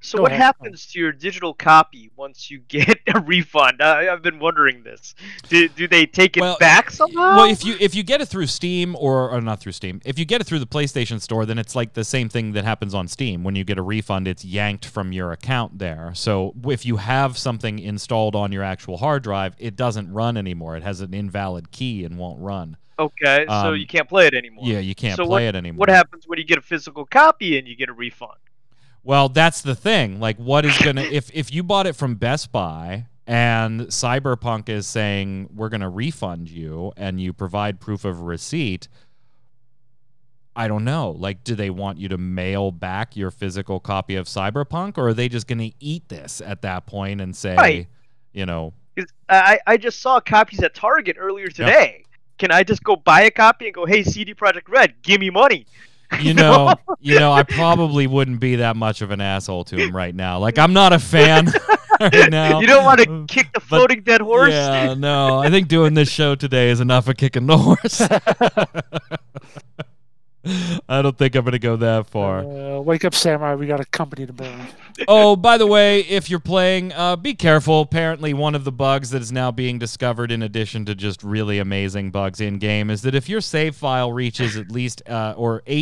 So what happens to your digital copy once you get a refund? I've been wondering this. Do they take it back somehow? Well, if you get it through Steam, or not through Steam, if you get it through the PlayStation Store, then it's like the same thing that happens on Steam. When you get a refund, it's yanked from your account there. So if you have something installed on your actual hard drive, it doesn't run anymore. It has an invalid key and won't run. Okay, so you can't play it anymore. Yeah, you can't play it anymore. What happens when you get a physical copy and you get a refund? Well, that's the thing. Like, what is going to... If you bought it from Best Buy and Cyberpunk is saying, we're going to refund you, and you provide proof of receipt, I don't know. Like, do they want you to mail back your physical copy of Cyberpunk, or are they just going to eat this at that point and say, right, you know... I just saw copies at Target earlier today. Yep. Can I just go buy a copy and go, hey, CD Projekt Red, give me money? You know, I probably wouldn't be that much of an asshole to him right now. Like, I'm not a fan right now. You don't want to kick the floating dead horse? Yeah, no. I think doing this show today is enough of kicking the horse. I don't think I'm going to go that far. Wake up, Samurai. We got a company to burn. Oh, by the way, if you're playing, be careful. Apparently, one of the bugs that is now being discovered, in addition to just really amazing bugs in-game, is that if your save file reaches at least 8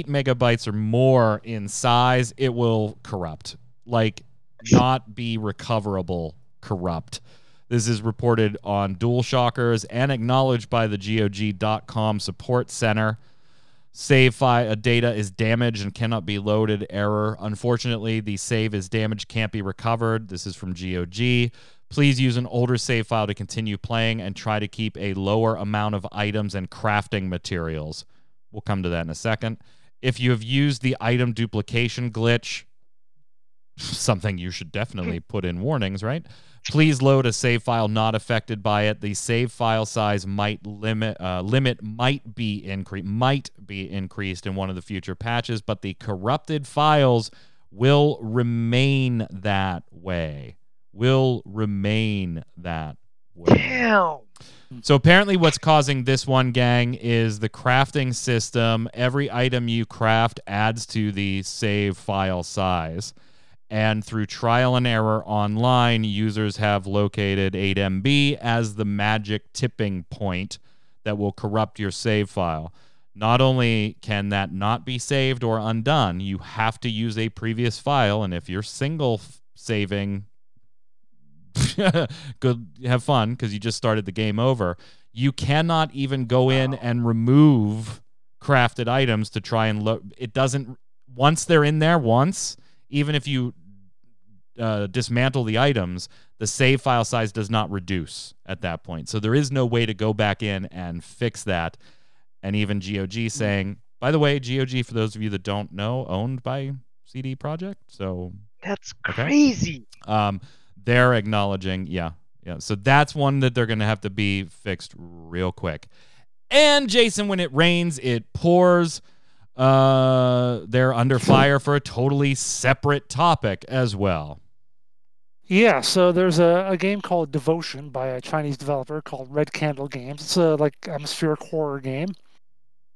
megabytes or more in size, it will corrupt. Like, not be recoverable, corrupt. This is reported on DualShockers and acknowledged by the GOG.com support center. Save file data is damaged and cannot be loaded. Error. Unfortunately, the save is damaged, can't be recovered. This is from GOG. Please use an older save file to continue playing and try to keep a lower amount of items and crafting materials. We'll come to that in a second. If you have used the item duplication glitch, something you should definitely put in warnings, right? Please load a save file not affected by it. The save file size might might be increased in one of the future patches, but the corrupted files will remain that way. Damn. So apparently what's causing this one, gang, is the crafting system. Every item you craft adds to the save file size. And through trial and error online, users have located 8 MB as the magic tipping point that will corrupt your save file. Not only can that not be saved or undone, you have to use a previous file. And if you're saving, good, have fun, because you just started the game over. You cannot even go in and remove crafted items to try and load. It doesn't, once they're in there once, even if you dismantle the items, the save file size does not reduce at that point. So there is no way to go back in and fix that. And even GOG saying, by the way, GOG, for those of you that don't know, owned by CD Projekt. So that's crazy. Okay. They're acknowledging, yeah. So that's one that they're going to have to be fixed real quick. And Jason, when it rains, it pours. They're under fire for a totally separate topic as well. Yeah, so there's a game called Devotion by a Chinese developer called Red Candle Games. It's a like atmospheric horror game.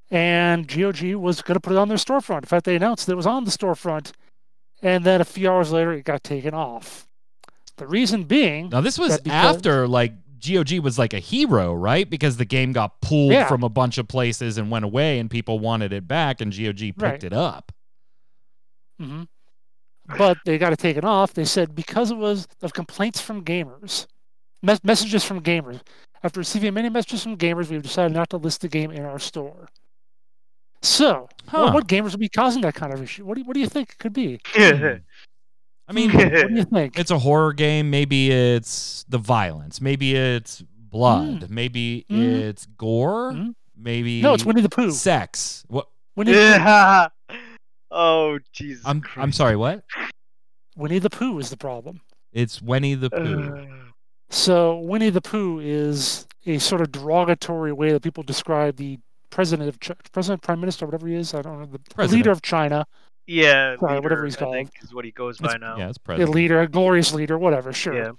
And GOG was going to put it on their storefront. In fact, they announced that it was on the storefront. And then a few hours later, it got taken off. The reason being... Now, this was after, like, GOG was like a hero, right? Because the game got pulled from a bunch of places and went away, and people wanted it back, and GOG picked it up. Mm-hmm. But they got it taken off. They said because it was of complaints from gamers, messages from gamers. After receiving many messages from gamers, we have decided not to list the game in our store. So, what gamers would be causing that kind of issue? What do you think it could be? I mean, what do you think? It's a horror game. Maybe it's the violence. Maybe it's blood. Maybe it's gore. Maybe it's Winnie the Pooh. Sex. What? Winnie the Pooh. Oh, Jesus Christ. I'm sorry, what? Winnie the Pooh is the problem. It's Winnie the Pooh. So Winnie the Pooh is a sort of derogatory way that people describe the prime minister, whatever he is. I don't know. The leader of China. Yeah, leader, whatever he's called. I think is what he goes by now. Yeah, it's president. A leader, a glorious leader, whatever, sure. Yeah.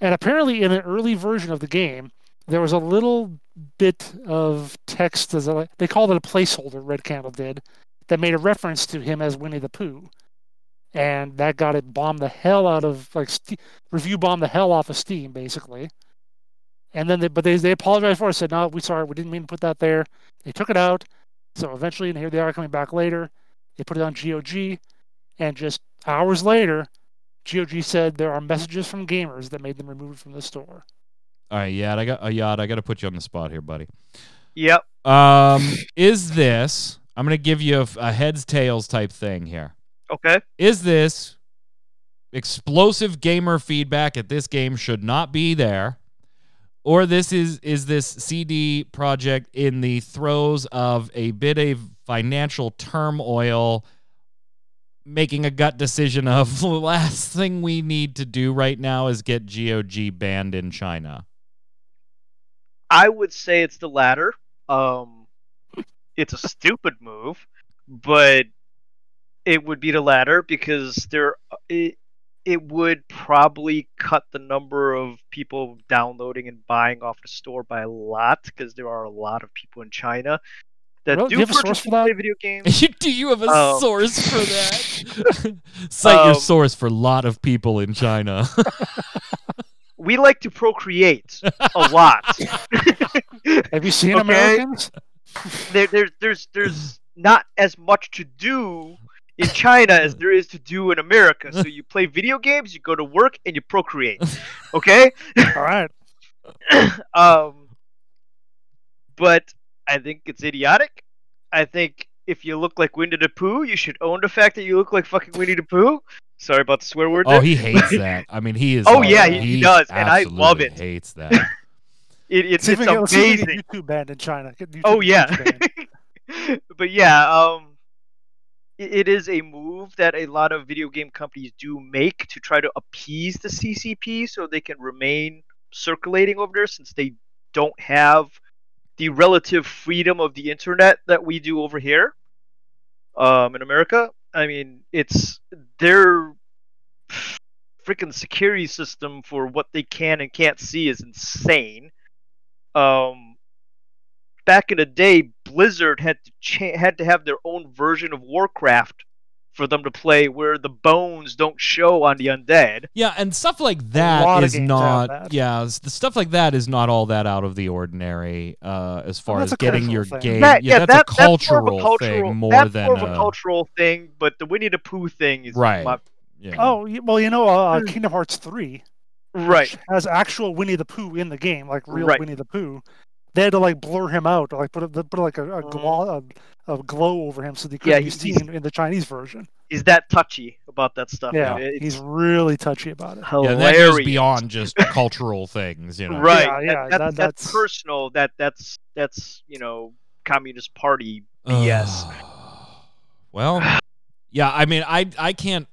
And apparently in an early version of the game, there was a little bit of text, as a, they called it a placeholder, Red Candle did, that made a reference to him as Winnie the Pooh. And that got it bombed the hell out of, like, review bombed the hell off of Steam, basically. And then they apologized for it, said, no, we're sorry, we didn't mean to put that there. They took it out. So eventually, and here they are coming back later. They put it on GOG, and just hours later, GOG said there are messages from gamers that made them remove it from the store. All right, Yad, I got to put you on the spot here, buddy. Yep. Is this? I'm going to give you a heads tails type thing here. Okay. Is this explosive gamer feedback at this game should not be there, or this is this CD Projekt in the throes of a bit of financial turmoil, making a gut decision of the last thing we need to do right now is get GOG banned in China? I would say it's the latter. It's a stupid move, but it would be the latter because it would probably cut the number of people downloading and buying off the store by a lot, because there are a lot of people in China that do purchase video games. Do you have a source for that? Cite your source for a lot of people in China. We like to procreate a lot. Have you seen Americans? There's not as much to do in China as there is to do in America. So you play video games, you go to work, and you procreate. Okay? All right. But I think it's idiotic. I think if you look like Winnie the Pooh, you should own the fact that you look like fucking Winnie the Pooh. Sorry about the swear word. Oh, he hates that. I mean, he is. Oh, yeah, he does. And I love it. He hates that. It's amazing. Get YouTube banned in China. Oh, yeah. But, yeah, it is a move that a lot of video game companies do make to try to appease the CCP so they can remain circulating over there, since they don't have the relative freedom of the internet that we do over here in America. I mean, it's their freaking security system for what they can and can't see is insane. Back in the day, Blizzard had to have their own version of Warcraft for them to play, where the bones don't show on the undead. Yeah, and stuff like that is not. Yeah, the stuff like that is not all that out of the ordinary as far as getting your game. That's a cultural thing more than more of a cultural thing. But the Winnie the Pooh thing is right. Yeah. Oh well, Kingdom Hearts 3, right, has actual Winnie the Pooh in the game, like real Winnie the Pooh. They had to blur him out, or put a glow over him so they couldn't be seen in the Chinese version. He's that touchy about that stuff. Yeah, he's really touchy about it. Hilarious. Yeah, that goes beyond just cultural things, Right? Yeah, that's personal. That's Communist Party BS. Well, yeah. I mean, I can't.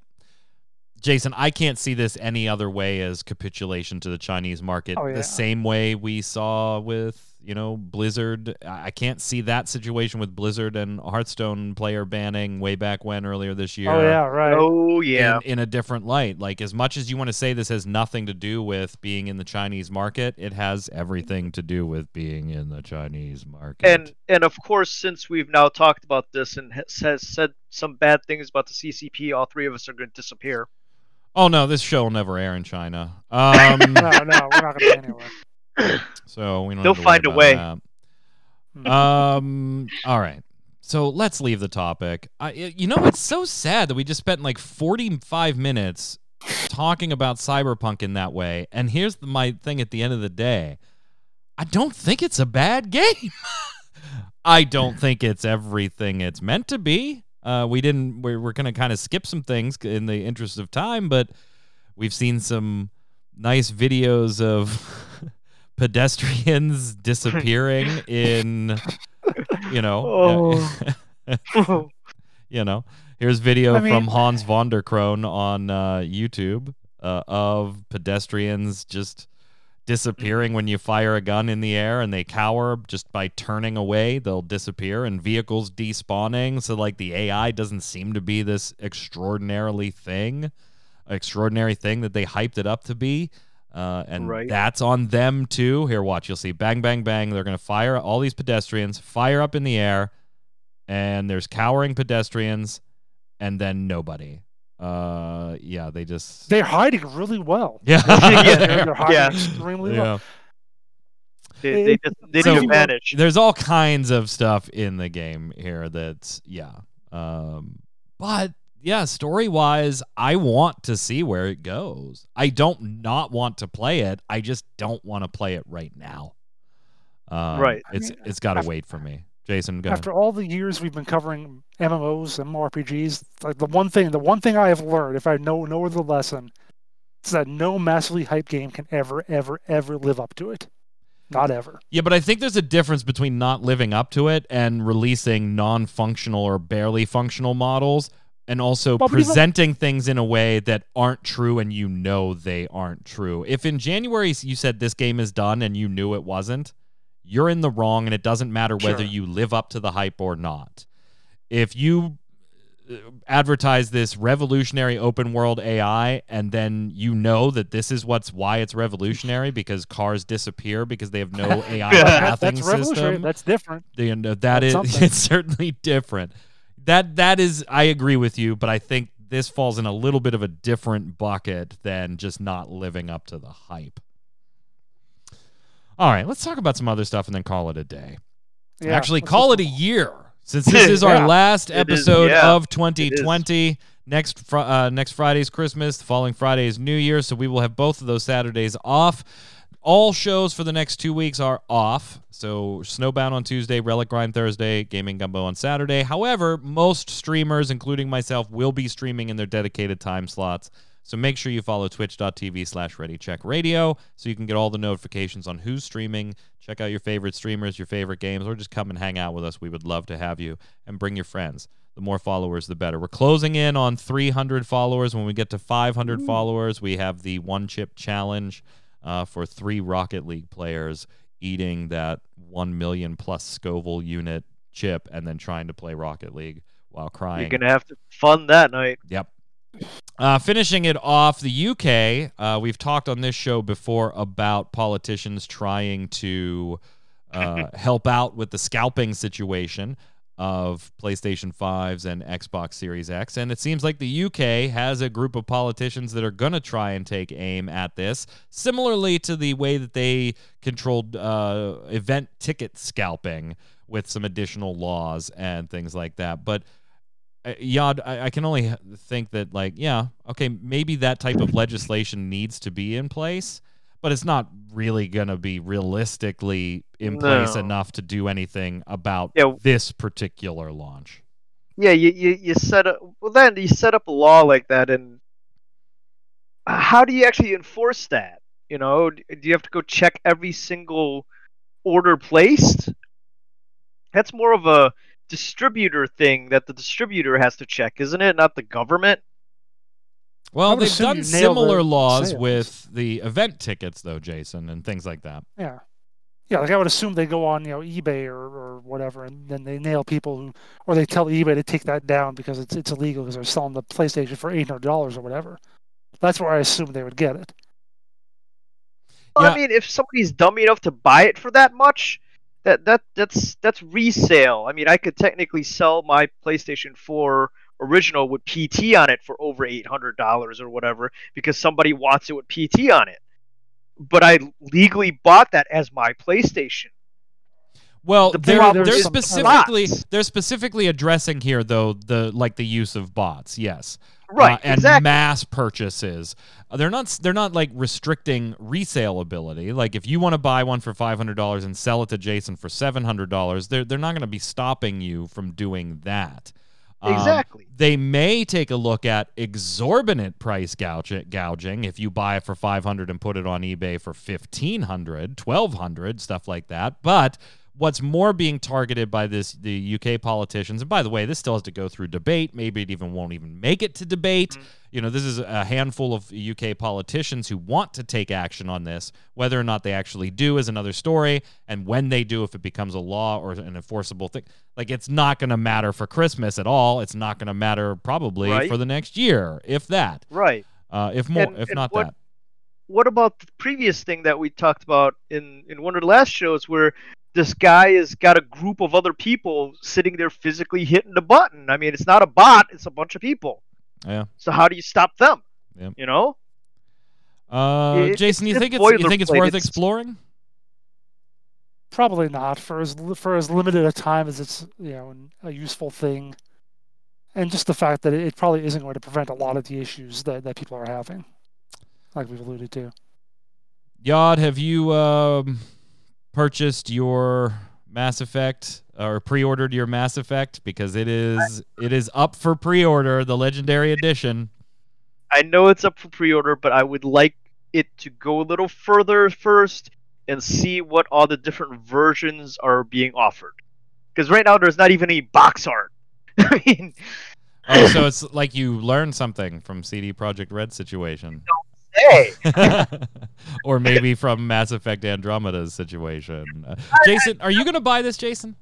Jason, I can't see this any other way as capitulation to the Chinese market. The same way we saw with, Blizzard. I can't see that situation with Blizzard and Hearthstone player banning way back when, earlier this year. Oh, yeah, right. Oh, yeah. In a different light. Like, as much as you want to say this has nothing to do with being in the Chinese market, it has everything to do with being in the Chinese market. And of course, since we've now talked about this and has said some bad things about the CCP, all three of us are going to disappear. Oh, no, this show will never air in China. No, we're not going to anywhere. So we don't They'll have to find a way. All right. So let's leave the topic. It's so sad that we just spent 45 minutes talking about Cyberpunk in that way. And here's my thing at the end of the day. I don't think it's a bad game. I don't think it's everything it's meant to be. We're going to kind of skip some things in the interest of time, but we've seen some nice videos of pedestrians disappearing in, Here's video from Hans von der Kroon on YouTube of pedestrians just disappearing when you fire a gun in the air and they cower just by turning away. They'll disappear, and vehicles despawning. So like the AI doesn't seem to be this extraordinary thing that they hyped it up to be. And right. That's on them too. Here, watch. You'll see bang, bang, bang. They're going to fire all these pedestrians, fire up in the air, and there's cowering pedestrians and then nobody. They're hiding really well. Yeah. They're hiding extremely well. They manage. There's all kinds of stuff in the game here that's story-wise, I want to see where it goes. I don't not want to play it. I just don't want to play it right now. Right. It's got to wait for me. Jason, go ahead. After all the years we've been covering MMOs and MMORPGs, like the one thing I have learned, if I know no other lesson, is that no massively hyped game can ever, ever, ever live up to it. Not ever. Yeah, but I think there's a difference between not living up to it and releasing non-functional or barely functional models, and also presenting things in a way that aren't true and you know they aren't true. If in January you said this game is done and you knew it wasn't, you're in the wrong, and it doesn't matter whether you live up to the hype or not. If you advertise this revolutionary open world AI and then you know that this is why it's revolutionary, because cars disappear because they have no AI pathing system. That's revolutionary. That's different. It's certainly different. That is, I agree with you, but I think this falls in a little bit of a different bucket than just not living up to the hype. All right, let's talk about some other stuff and then call it a day. Yeah, actually, call it a year, since this is our last episode of 2020. Next Friday's Christmas, the following Friday is New Year, so we will have both of those Saturdays off. All shows for the next 2 weeks are off, so Snowbound on Tuesday, Relic Grind Thursday, Gaming Gumbo on Saturday. However, most streamers, including myself, will be streaming in their dedicated time slots. So make sure you follow twitch.tv/ReadyCheckRadio so you can get all the notifications on who's streaming. Check out your favorite streamers, your favorite games, or just come and hang out with us. We would love to have you, and bring your friends. The more followers, the better. We're closing in on 300 followers. When we get to 500 followers, we have the one chip challenge for 3 Rocket League players eating that 1 million plus Scoville unit chip and then trying to play Rocket League while crying. You're going to have to fund that night. Yep. Finishing it off, the UK, we've talked on this show before about politicians trying to help out with the scalping situation of PlayStation 5s and Xbox Series X, and it seems like the UK has a group of politicians that are going to try and take aim at this, similarly to the way that they controlled event ticket scalping with some additional laws and things like that, but... Yod, I can only think that, maybe that type of legislation needs to be in place, but it's not really going to be realistically in place enough to do anything about this particular launch. Yeah, you set up a law like that, and how do you actually enforce that? You know, do you have to go check every single order placed? That's more of a distributor thing that the distributor has to check, isn't it? Not the government. Well, they've done similar laws with the event tickets, though, Jason, and things like that. Yeah, I would assume they go on, eBay or whatever, and then they nail people who, or they tell eBay to take that down because it's illegal because they're selling the PlayStation for $800 or whatever. That's where I assume they would get it. Well, yeah. I mean, if somebody's dumb enough to buy it for that much. That's resale. I mean, I could technically sell my PlayStation 4 original with PT on it for over $800 or whatever because somebody wants it with PT on it. But I legally bought that as my PlayStation. Well, they're specifically addressing here though the use of bots. Yes. Right, and exactly. Mass purchases. They're not like restricting resale ability. Like if you want to buy one for $500 and sell it to Jason for $700, they're not going to be stopping you from doing that. Exactly. They may take a look at exorbitant price gouging if you buy it for $500 and put it on eBay for $1,500, $1,200, stuff like that. But what's more being targeted by the UK politicians, and by the way, this still has to go through debate. Maybe it even won't even make it to debate. Mm-hmm. You know, this is a handful of UK politicians who want to take action on this. Whether or not they actually do is another story, and when they do, if it becomes a law or an enforceable thing, like it's not going to matter for Christmas at all. It's not going to matter probably for the next year, if that. Right. If not that. What about the previous thing that we talked about in one of the last shows where this guy has got a group of other people sitting there physically hitting the button? I mean, it's not a bot, it's a bunch of people. Yeah. So how do you stop them? Yeah. You know? Jason, you think it's worth exploring? Probably not for as limited a time as it's, you know, a useful thing. And just the fact that it probably isn't going to prevent a lot of the issues that people are having, like we've alluded to. Yod, have you purchased your Mass Effect or pre-ordered your Mass Effect, because it is up for pre-order, the Legendary Edition? I know it's up for pre-order, but I would like it to go a little further first and see what all the different versions are being offered. Because right now there's not even any box art. I mean, oh, so it's like you learned something from CD Projekt Red situation. Hey. Or maybe from Mass Effect Andromeda's situation. Jason, are you going to buy this, Jason?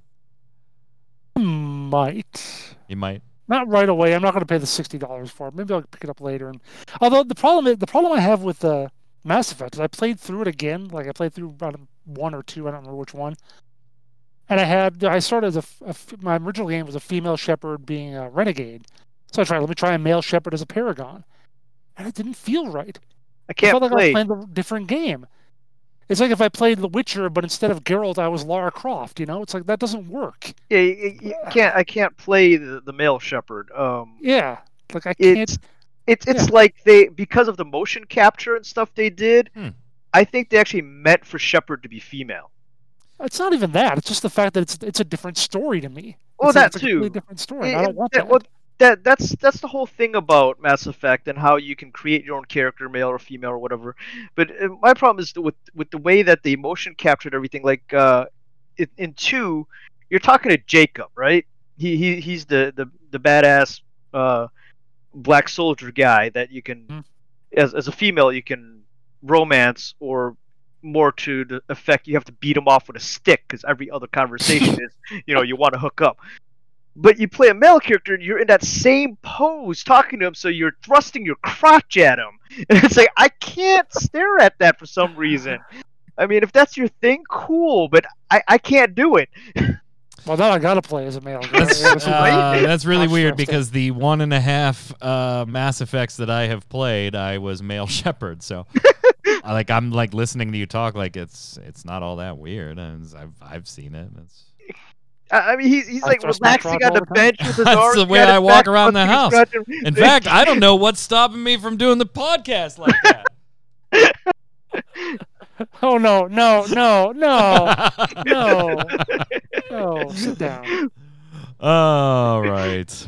Might. You might. Not right away. I'm not going to pay the $60 for it. Maybe I'll pick it up later. Although the problem I have with Mass Effect is I played through it again. Like I played through about one or two. I don't remember which one. And I started as my original game was a female shepherd being a renegade. So let me try a male shepherd as a paragon. And it didn't feel right. I felt like I was playing a different game. It's like if I played The Witcher, but instead of Geralt, I was Lara Croft. You know, it's like that doesn't work. Yeah, I can't play the male shepherd. Like I can't. It's like they, because of the motion capture and stuff they did. I think they actually meant for shepherd to be female. It's not even that. It's just the fact that it's a different story to me. Well, it's a completely different story. I don't want that. That's the whole thing about Mass Effect and how you can create your own character, male or female or whatever. But my problem is with the way that the motion captured everything. Like in 2, you're talking to Jacob, right? He's the badass black soldier guy that you can, as a female, you can romance, or more to the effect you have to beat him off with a stick because every other conversation is, you know, you want to hook up. But you play a male character, and you're in that same pose talking to him, so you're thrusting your crotch at him. And it's like, I can't stare at that for some reason. I mean, if that's your thing, cool, but I can't do it. Well, now I gotta play as a male. That's really weird, because the 1.5 Mass Effects that I have played, I was male shepherd, so... Like I'm like listening to you talk, like it's not all that weird. I've seen it. It's... I mean, he's like relaxing on the bench with his arms. That's the way I walk around the house. In fact, I don't know what's stopping me from doing the podcast like that. Oh, no. No, sit down. All right.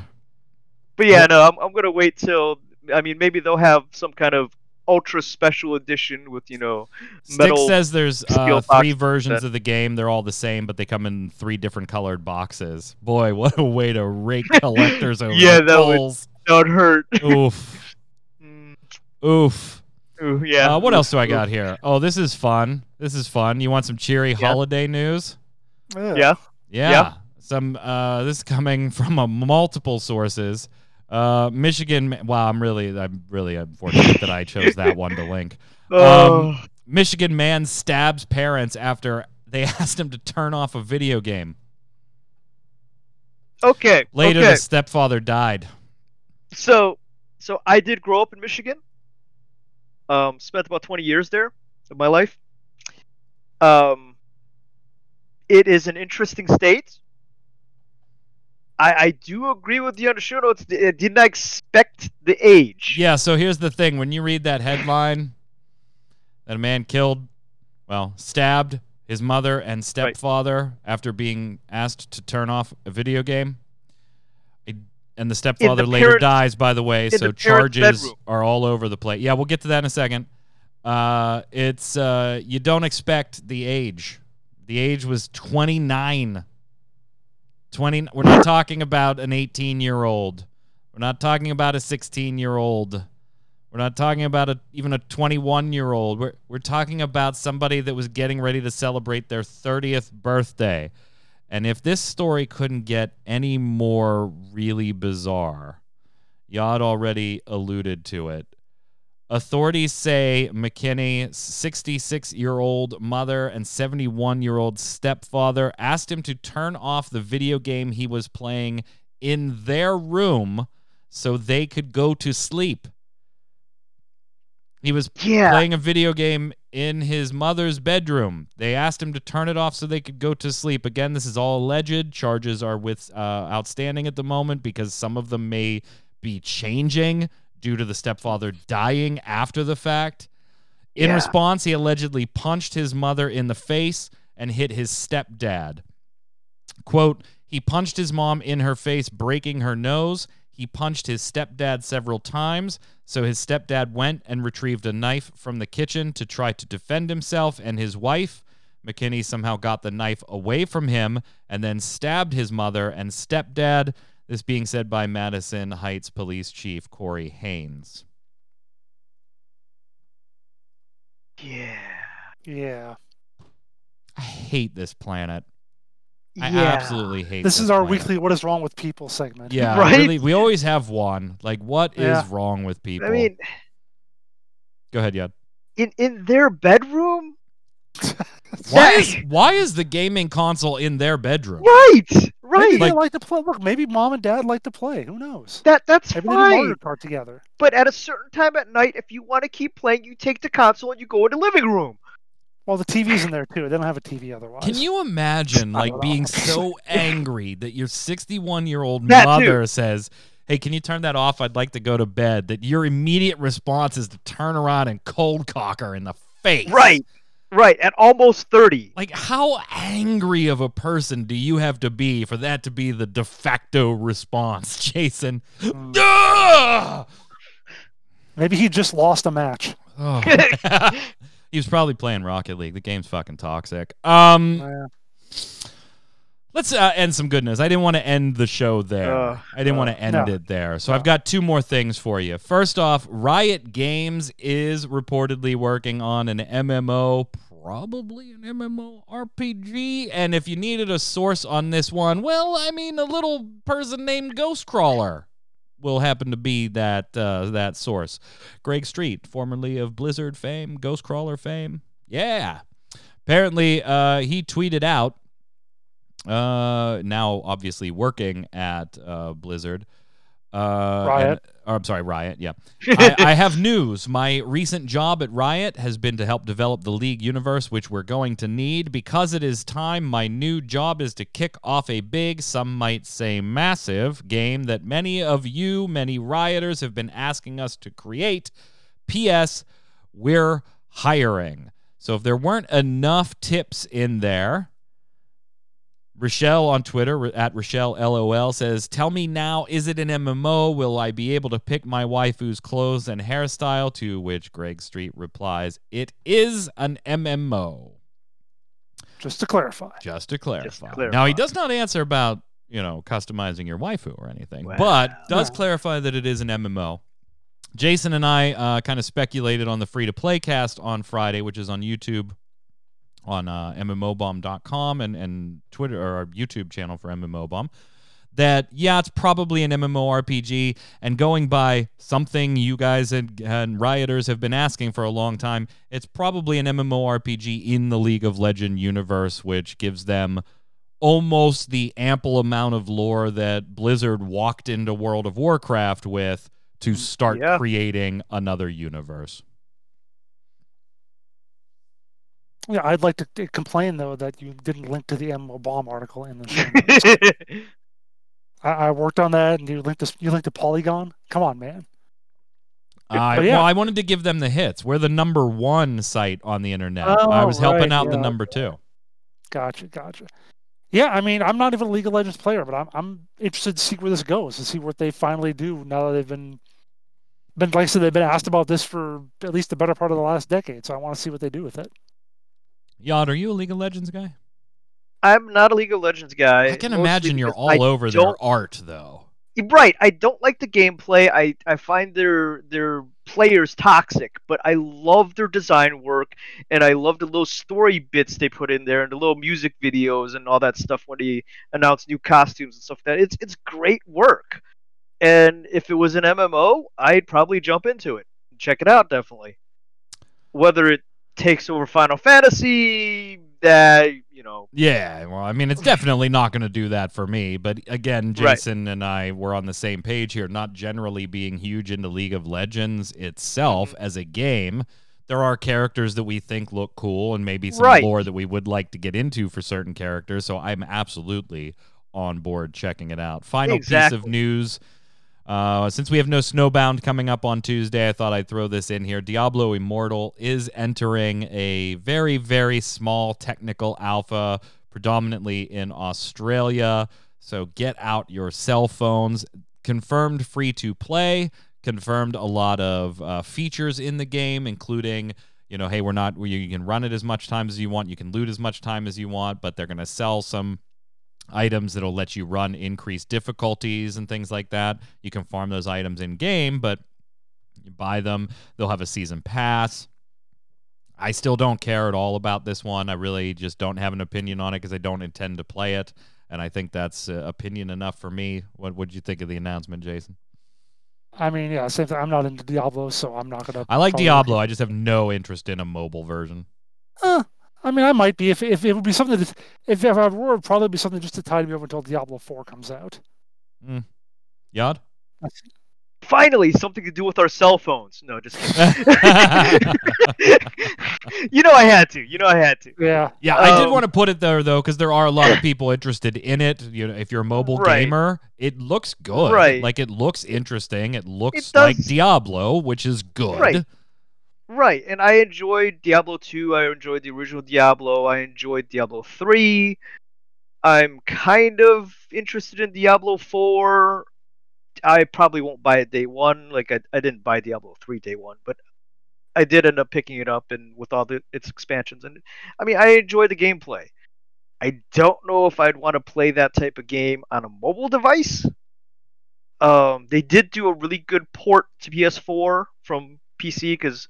But yeah, no, I'm going to wait till, I mean, maybe they'll have some kind of ultra special edition with, you know, metal. Stick says there's 3 versions of the game. They're all the same, but they come in 3 different colored boxes. Boy, what a way to rake collectors over. Yeah, that would hurt. Oof. Oof. Ooh, yeah. What else do I got here? Oh, this is fun. You want some cheery holiday news? Yeah. Some. This is coming from multiple sources. Michigan. Wow, I'm really unfortunate that I chose that one to link. Michigan man stabs parents after they asked him to turn off a video game. Okay. Later, the stepfather died. So I did grow up in Michigan. Spent about 20 years there of my life. It is an interesting state. I do agree with you on the show notes. I did not expect the age. Yeah, so here's the thing. When you read that headline that a man killed, well, stabbed his mother and stepfather after being asked to turn off a video game, and the stepfather later dies, by the way, so charges are all over the place. Yeah, we'll get to that in a second. It's you don't expect the age. The age was 29. We're not talking about an 18-year-old. We're not talking about a 16-year-old. We're not talking about even a 21-year-old. We're talking about somebody that was getting ready to celebrate their 30th birthday. And if this story couldn't get any more really bizarre, Yod already alluded to it. Authorities say McKinney's 66-year-old mother and 71-year-old stepfather asked him to turn off the video game he was playing in their room so they could go to sleep. He was playing a video game in his mother's bedroom. They asked him to turn it off so they could go to sleep. Again, this is all alleged. Charges are outstanding at the moment because some of them may be changing due to the stepfather dying after the fact. In response, he allegedly punched his mother in the face and hit his stepdad. Quote, he punched his mom in her face, breaking her nose. He punched his stepdad several times, so his stepdad went and retrieved a knife from the kitchen to try to defend himself and his wife. McKinney somehow got the knife away from him and then stabbed his mother and stepdad. This being said by Madison Heights Police Chief Corey Haynes. Yeah. I hate this planet. I absolutely hate this. This is our planet. Weekly What is Wrong with People segment. Yeah, right? Really, we always have one. Like, what is wrong with people? I mean... Go ahead, Yad. In their bedroom? Why is the gaming console in their bedroom? Right. Maybe they like to play. Look, maybe mom and dad like to play. Who knows? That's fine. Maybe they do Mario Kart together. But at a certain time at night, if you want to keep playing, you take the console and you go in the living room. Well, the TV's in there too. They don't have a TV otherwise. Can you imagine like being so angry that your 61-year-old mother says, "Hey, can you turn that off? I'd like to go to bed." That your immediate response is to turn around and cold cock her in the face. Right, at almost 30. Like, how angry of a person do you have to be for that to be the de facto response, Jason? Maybe he just lost a match. Oh. He was probably playing Rocket League. The game's fucking toxic. Let's end some good news. I didn't want to end the show there. I didn't want to end it there. So I've got two more things for you. First off, Riot Games is reportedly working on an MMO, probably an MMORPG. And if you needed a source on this one, well, I mean, a little person named Ghostcrawler will happen to be that source. Greg Street, formerly of Blizzard fame, Ghostcrawler fame. Yeah. Apparently, he tweeted out, now obviously working at Blizzard. Riot, yeah. I have news. My recent job at Riot has been to help develop the League universe, which we're going to need. Because it is time, my new job is to kick off a big, some might say massive, game that many Rioters have been asking us to create. P.S. We're hiring. So if there weren't enough tips in there... Rochelle on Twitter, at Rochelle LOL, says, "Tell me now, is it an MMO? Will I be able to pick my waifu's clothes and hairstyle?" To which Greg Street replies, "It is an MMO." Just to clarify. Now, he does not answer about, customizing your waifu or anything, but does clarify that it is an MMO. Jason and I kind of speculated on the free-to-play cast on Friday, which is on YouTube, on MMOBomb.com and Twitter, or our YouTube channel for MMOBomb, that, it's probably an MMORPG, and going by something you guys and Rioters have been asking for a long time, it's probably an MMORPG in the League of Legends universe, which gives them almost the ample amount of lore that Blizzard walked into World of Warcraft with to start creating another universe. Yeah, I'd like to complain, though, that you didn't link to the MMOBomb article in the show. I worked on that, and you linked to Polygon. Come on, man. Well, I wanted to give them the hits. We're the number one site on the internet. I was helping out the number two. Gotcha. Yeah, I mean, I'm not even a League of Legends player, but I'm interested to see where this goes and see what they finally do now that they've been like I said, they've been asked about this for at least the better part of the last decade. So I want to see what they do with it. Yod, are you a League of Legends guy? I'm not a League of Legends guy. I can imagine you're all over their art, though. Right. I don't like the gameplay. I find their players toxic, but I love their design work, and I love the little story bits they put in there and the little music videos and all that stuff when they announce new costumes and stuff like that. It's great work. And if it was an MMO, I'd probably jump into it. Check it out, definitely. Whether it takes over Final Fantasy... Yeah, well, I mean, it's definitely not going to do that for me. But again, Jason and I were on the same page here, not generally being huge into League of Legends itself as a game. There are characters that we think look cool and maybe some lore that we would like to get into for certain characters. So I'm absolutely on board checking it out. Final piece of news. Since we have no Snowbound coming up on Tuesday, I thought I'd throw this in here. Diablo Immortal is entering a very, very small technical alpha, predominantly in Australia. So get out your cell phones. Confirmed free to play. Confirmed a lot of features in the game, including, you know, hey, you can run it as much time as you want. You can loot as much time as you want, but they're going to sell some items that'll let you run increased difficulties and things like that. You can farm those items in game, but you buy them. They'll have a season pass. I still don't care at all about this one. I really just don't have an opinion on it because I don't intend to play it, and I think that's opinion enough for me. What would you think of the announcement, Jason? I mean, yeah, same thing. I'm not into Diablo, so I'm not gonna. I like Diablo. I just have no interest in a mobile version. I mean, I might be if it would be something that if I were, it'd probably be something just to tide me over until Diablo 4 comes out. Yod? Finally, something to do with our cell phones. No, just kidding. You know I had to. Yeah. Yeah, I did want to put it there, though, because there are a lot of people interested in it. You know, if you're a mobile gamer, it looks good. Right. Like, it looks interesting. It looks like Diablo, which is good. Right, and I enjoyed Diablo 2, I enjoyed the original Diablo, I enjoyed Diablo 3, I'm kind of interested in Diablo 4, I probably won't buy it day one, like I didn't buy Diablo 3 day one, but I did end up picking it up and with all its expansions, and I mean, I enjoy the gameplay. I don't know if I'd want to play that type of game on a mobile device. They did do a really good port to PS4 from PC, because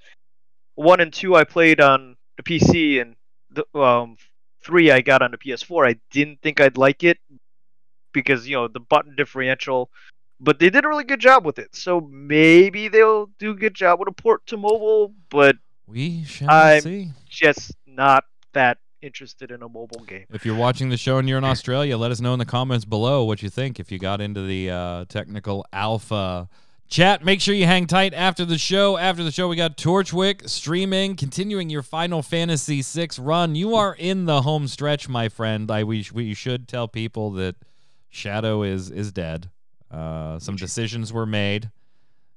1 and 2 I played on the PC, and 3 I got on the PS4. I didn't think I'd like it because, you know, the button differential. But they did a really good job with it. So maybe they'll do a good job with a port to mobile, but we shall see. I'm just not that interested in a mobile game. If you're watching the show and you're in Australia, let us know in the comments below what you think if you got into the technical alpha. Chat, make sure you hang tight after the show. After the show, we got Torchwick streaming, continuing your Final Fantasy VI run. You are in the home stretch, my friend. We should tell people that Shadow is dead. Some decisions were made,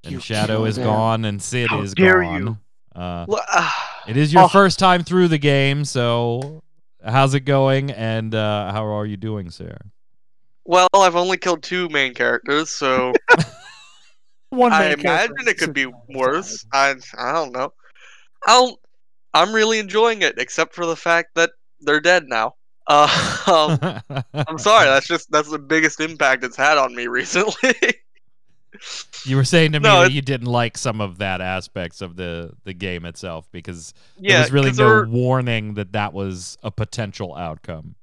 and Shadow is gone, and Sid is gone. It is your first time through the game, so how's it going, and how are you doing, sir? Well, I've only killed two main characters, so... I imagine it could be worse. I don't know. I'm really enjoying it, except for the fact that they're dead now. I'm sorry. That's the biggest impact it's had on me recently. You were saying to me that you didn't like some of that aspects of the game itself because there was really no warning that was a potential outcome.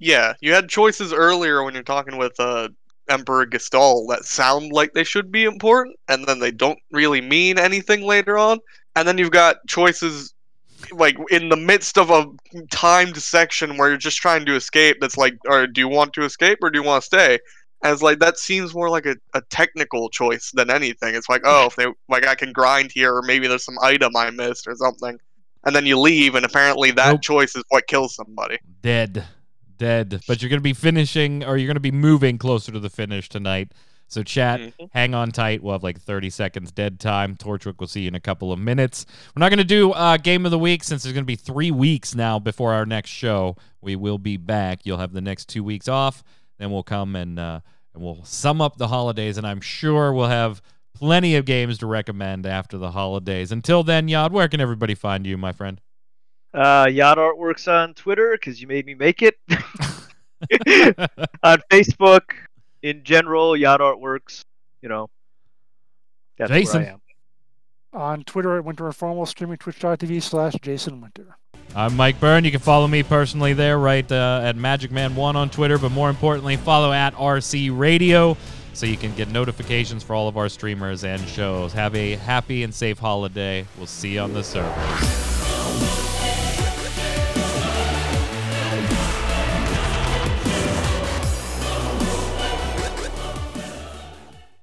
Yeah, you had choices earlier when you're talking with Emperor Gestal that sound like they should be important, and then they don't really mean anything later on. And then you've got choices like in the midst of a timed section where you're just trying to escape. That's like, or do you want to escape or do you want to stay? And it's like that seems more like a technical choice than anything. It's like, oh, if they like I can grind here, or maybe there's some item I missed or something. And then you leave, and apparently that choice is what kills somebody. Dead. dead. But you're going to be finishing, or you're going to be moving closer to the finish tonight. So chat, hang on tight. We'll have like 30 seconds dead time. Torchwick will see you in a couple of minutes. We're not going to do Game of the Week since there's going to be 3 weeks now before our next show. We will be back. You'll have the next 2 weeks off. Then we'll come and we'll sum up the holidays, and I'm sure we'll have plenty of games to recommend after the holidays. Until then, Yod, where can everybody find you, my friend? Yacht Artworks on Twitter, because you made me make it. On Facebook. In general, Yacht Artworks, you know, that's Jason. Where I am. On Twitter at Winter Informal, streaming twitch.tv/JasonWinter. I'm Mike Byrne. You can follow me personally there, right at MagicMan1 on Twitter, but more importantly, follow at RC Radio so you can get notifications for all of our streamers and shows. Have a happy and safe holiday. We'll see you on the server.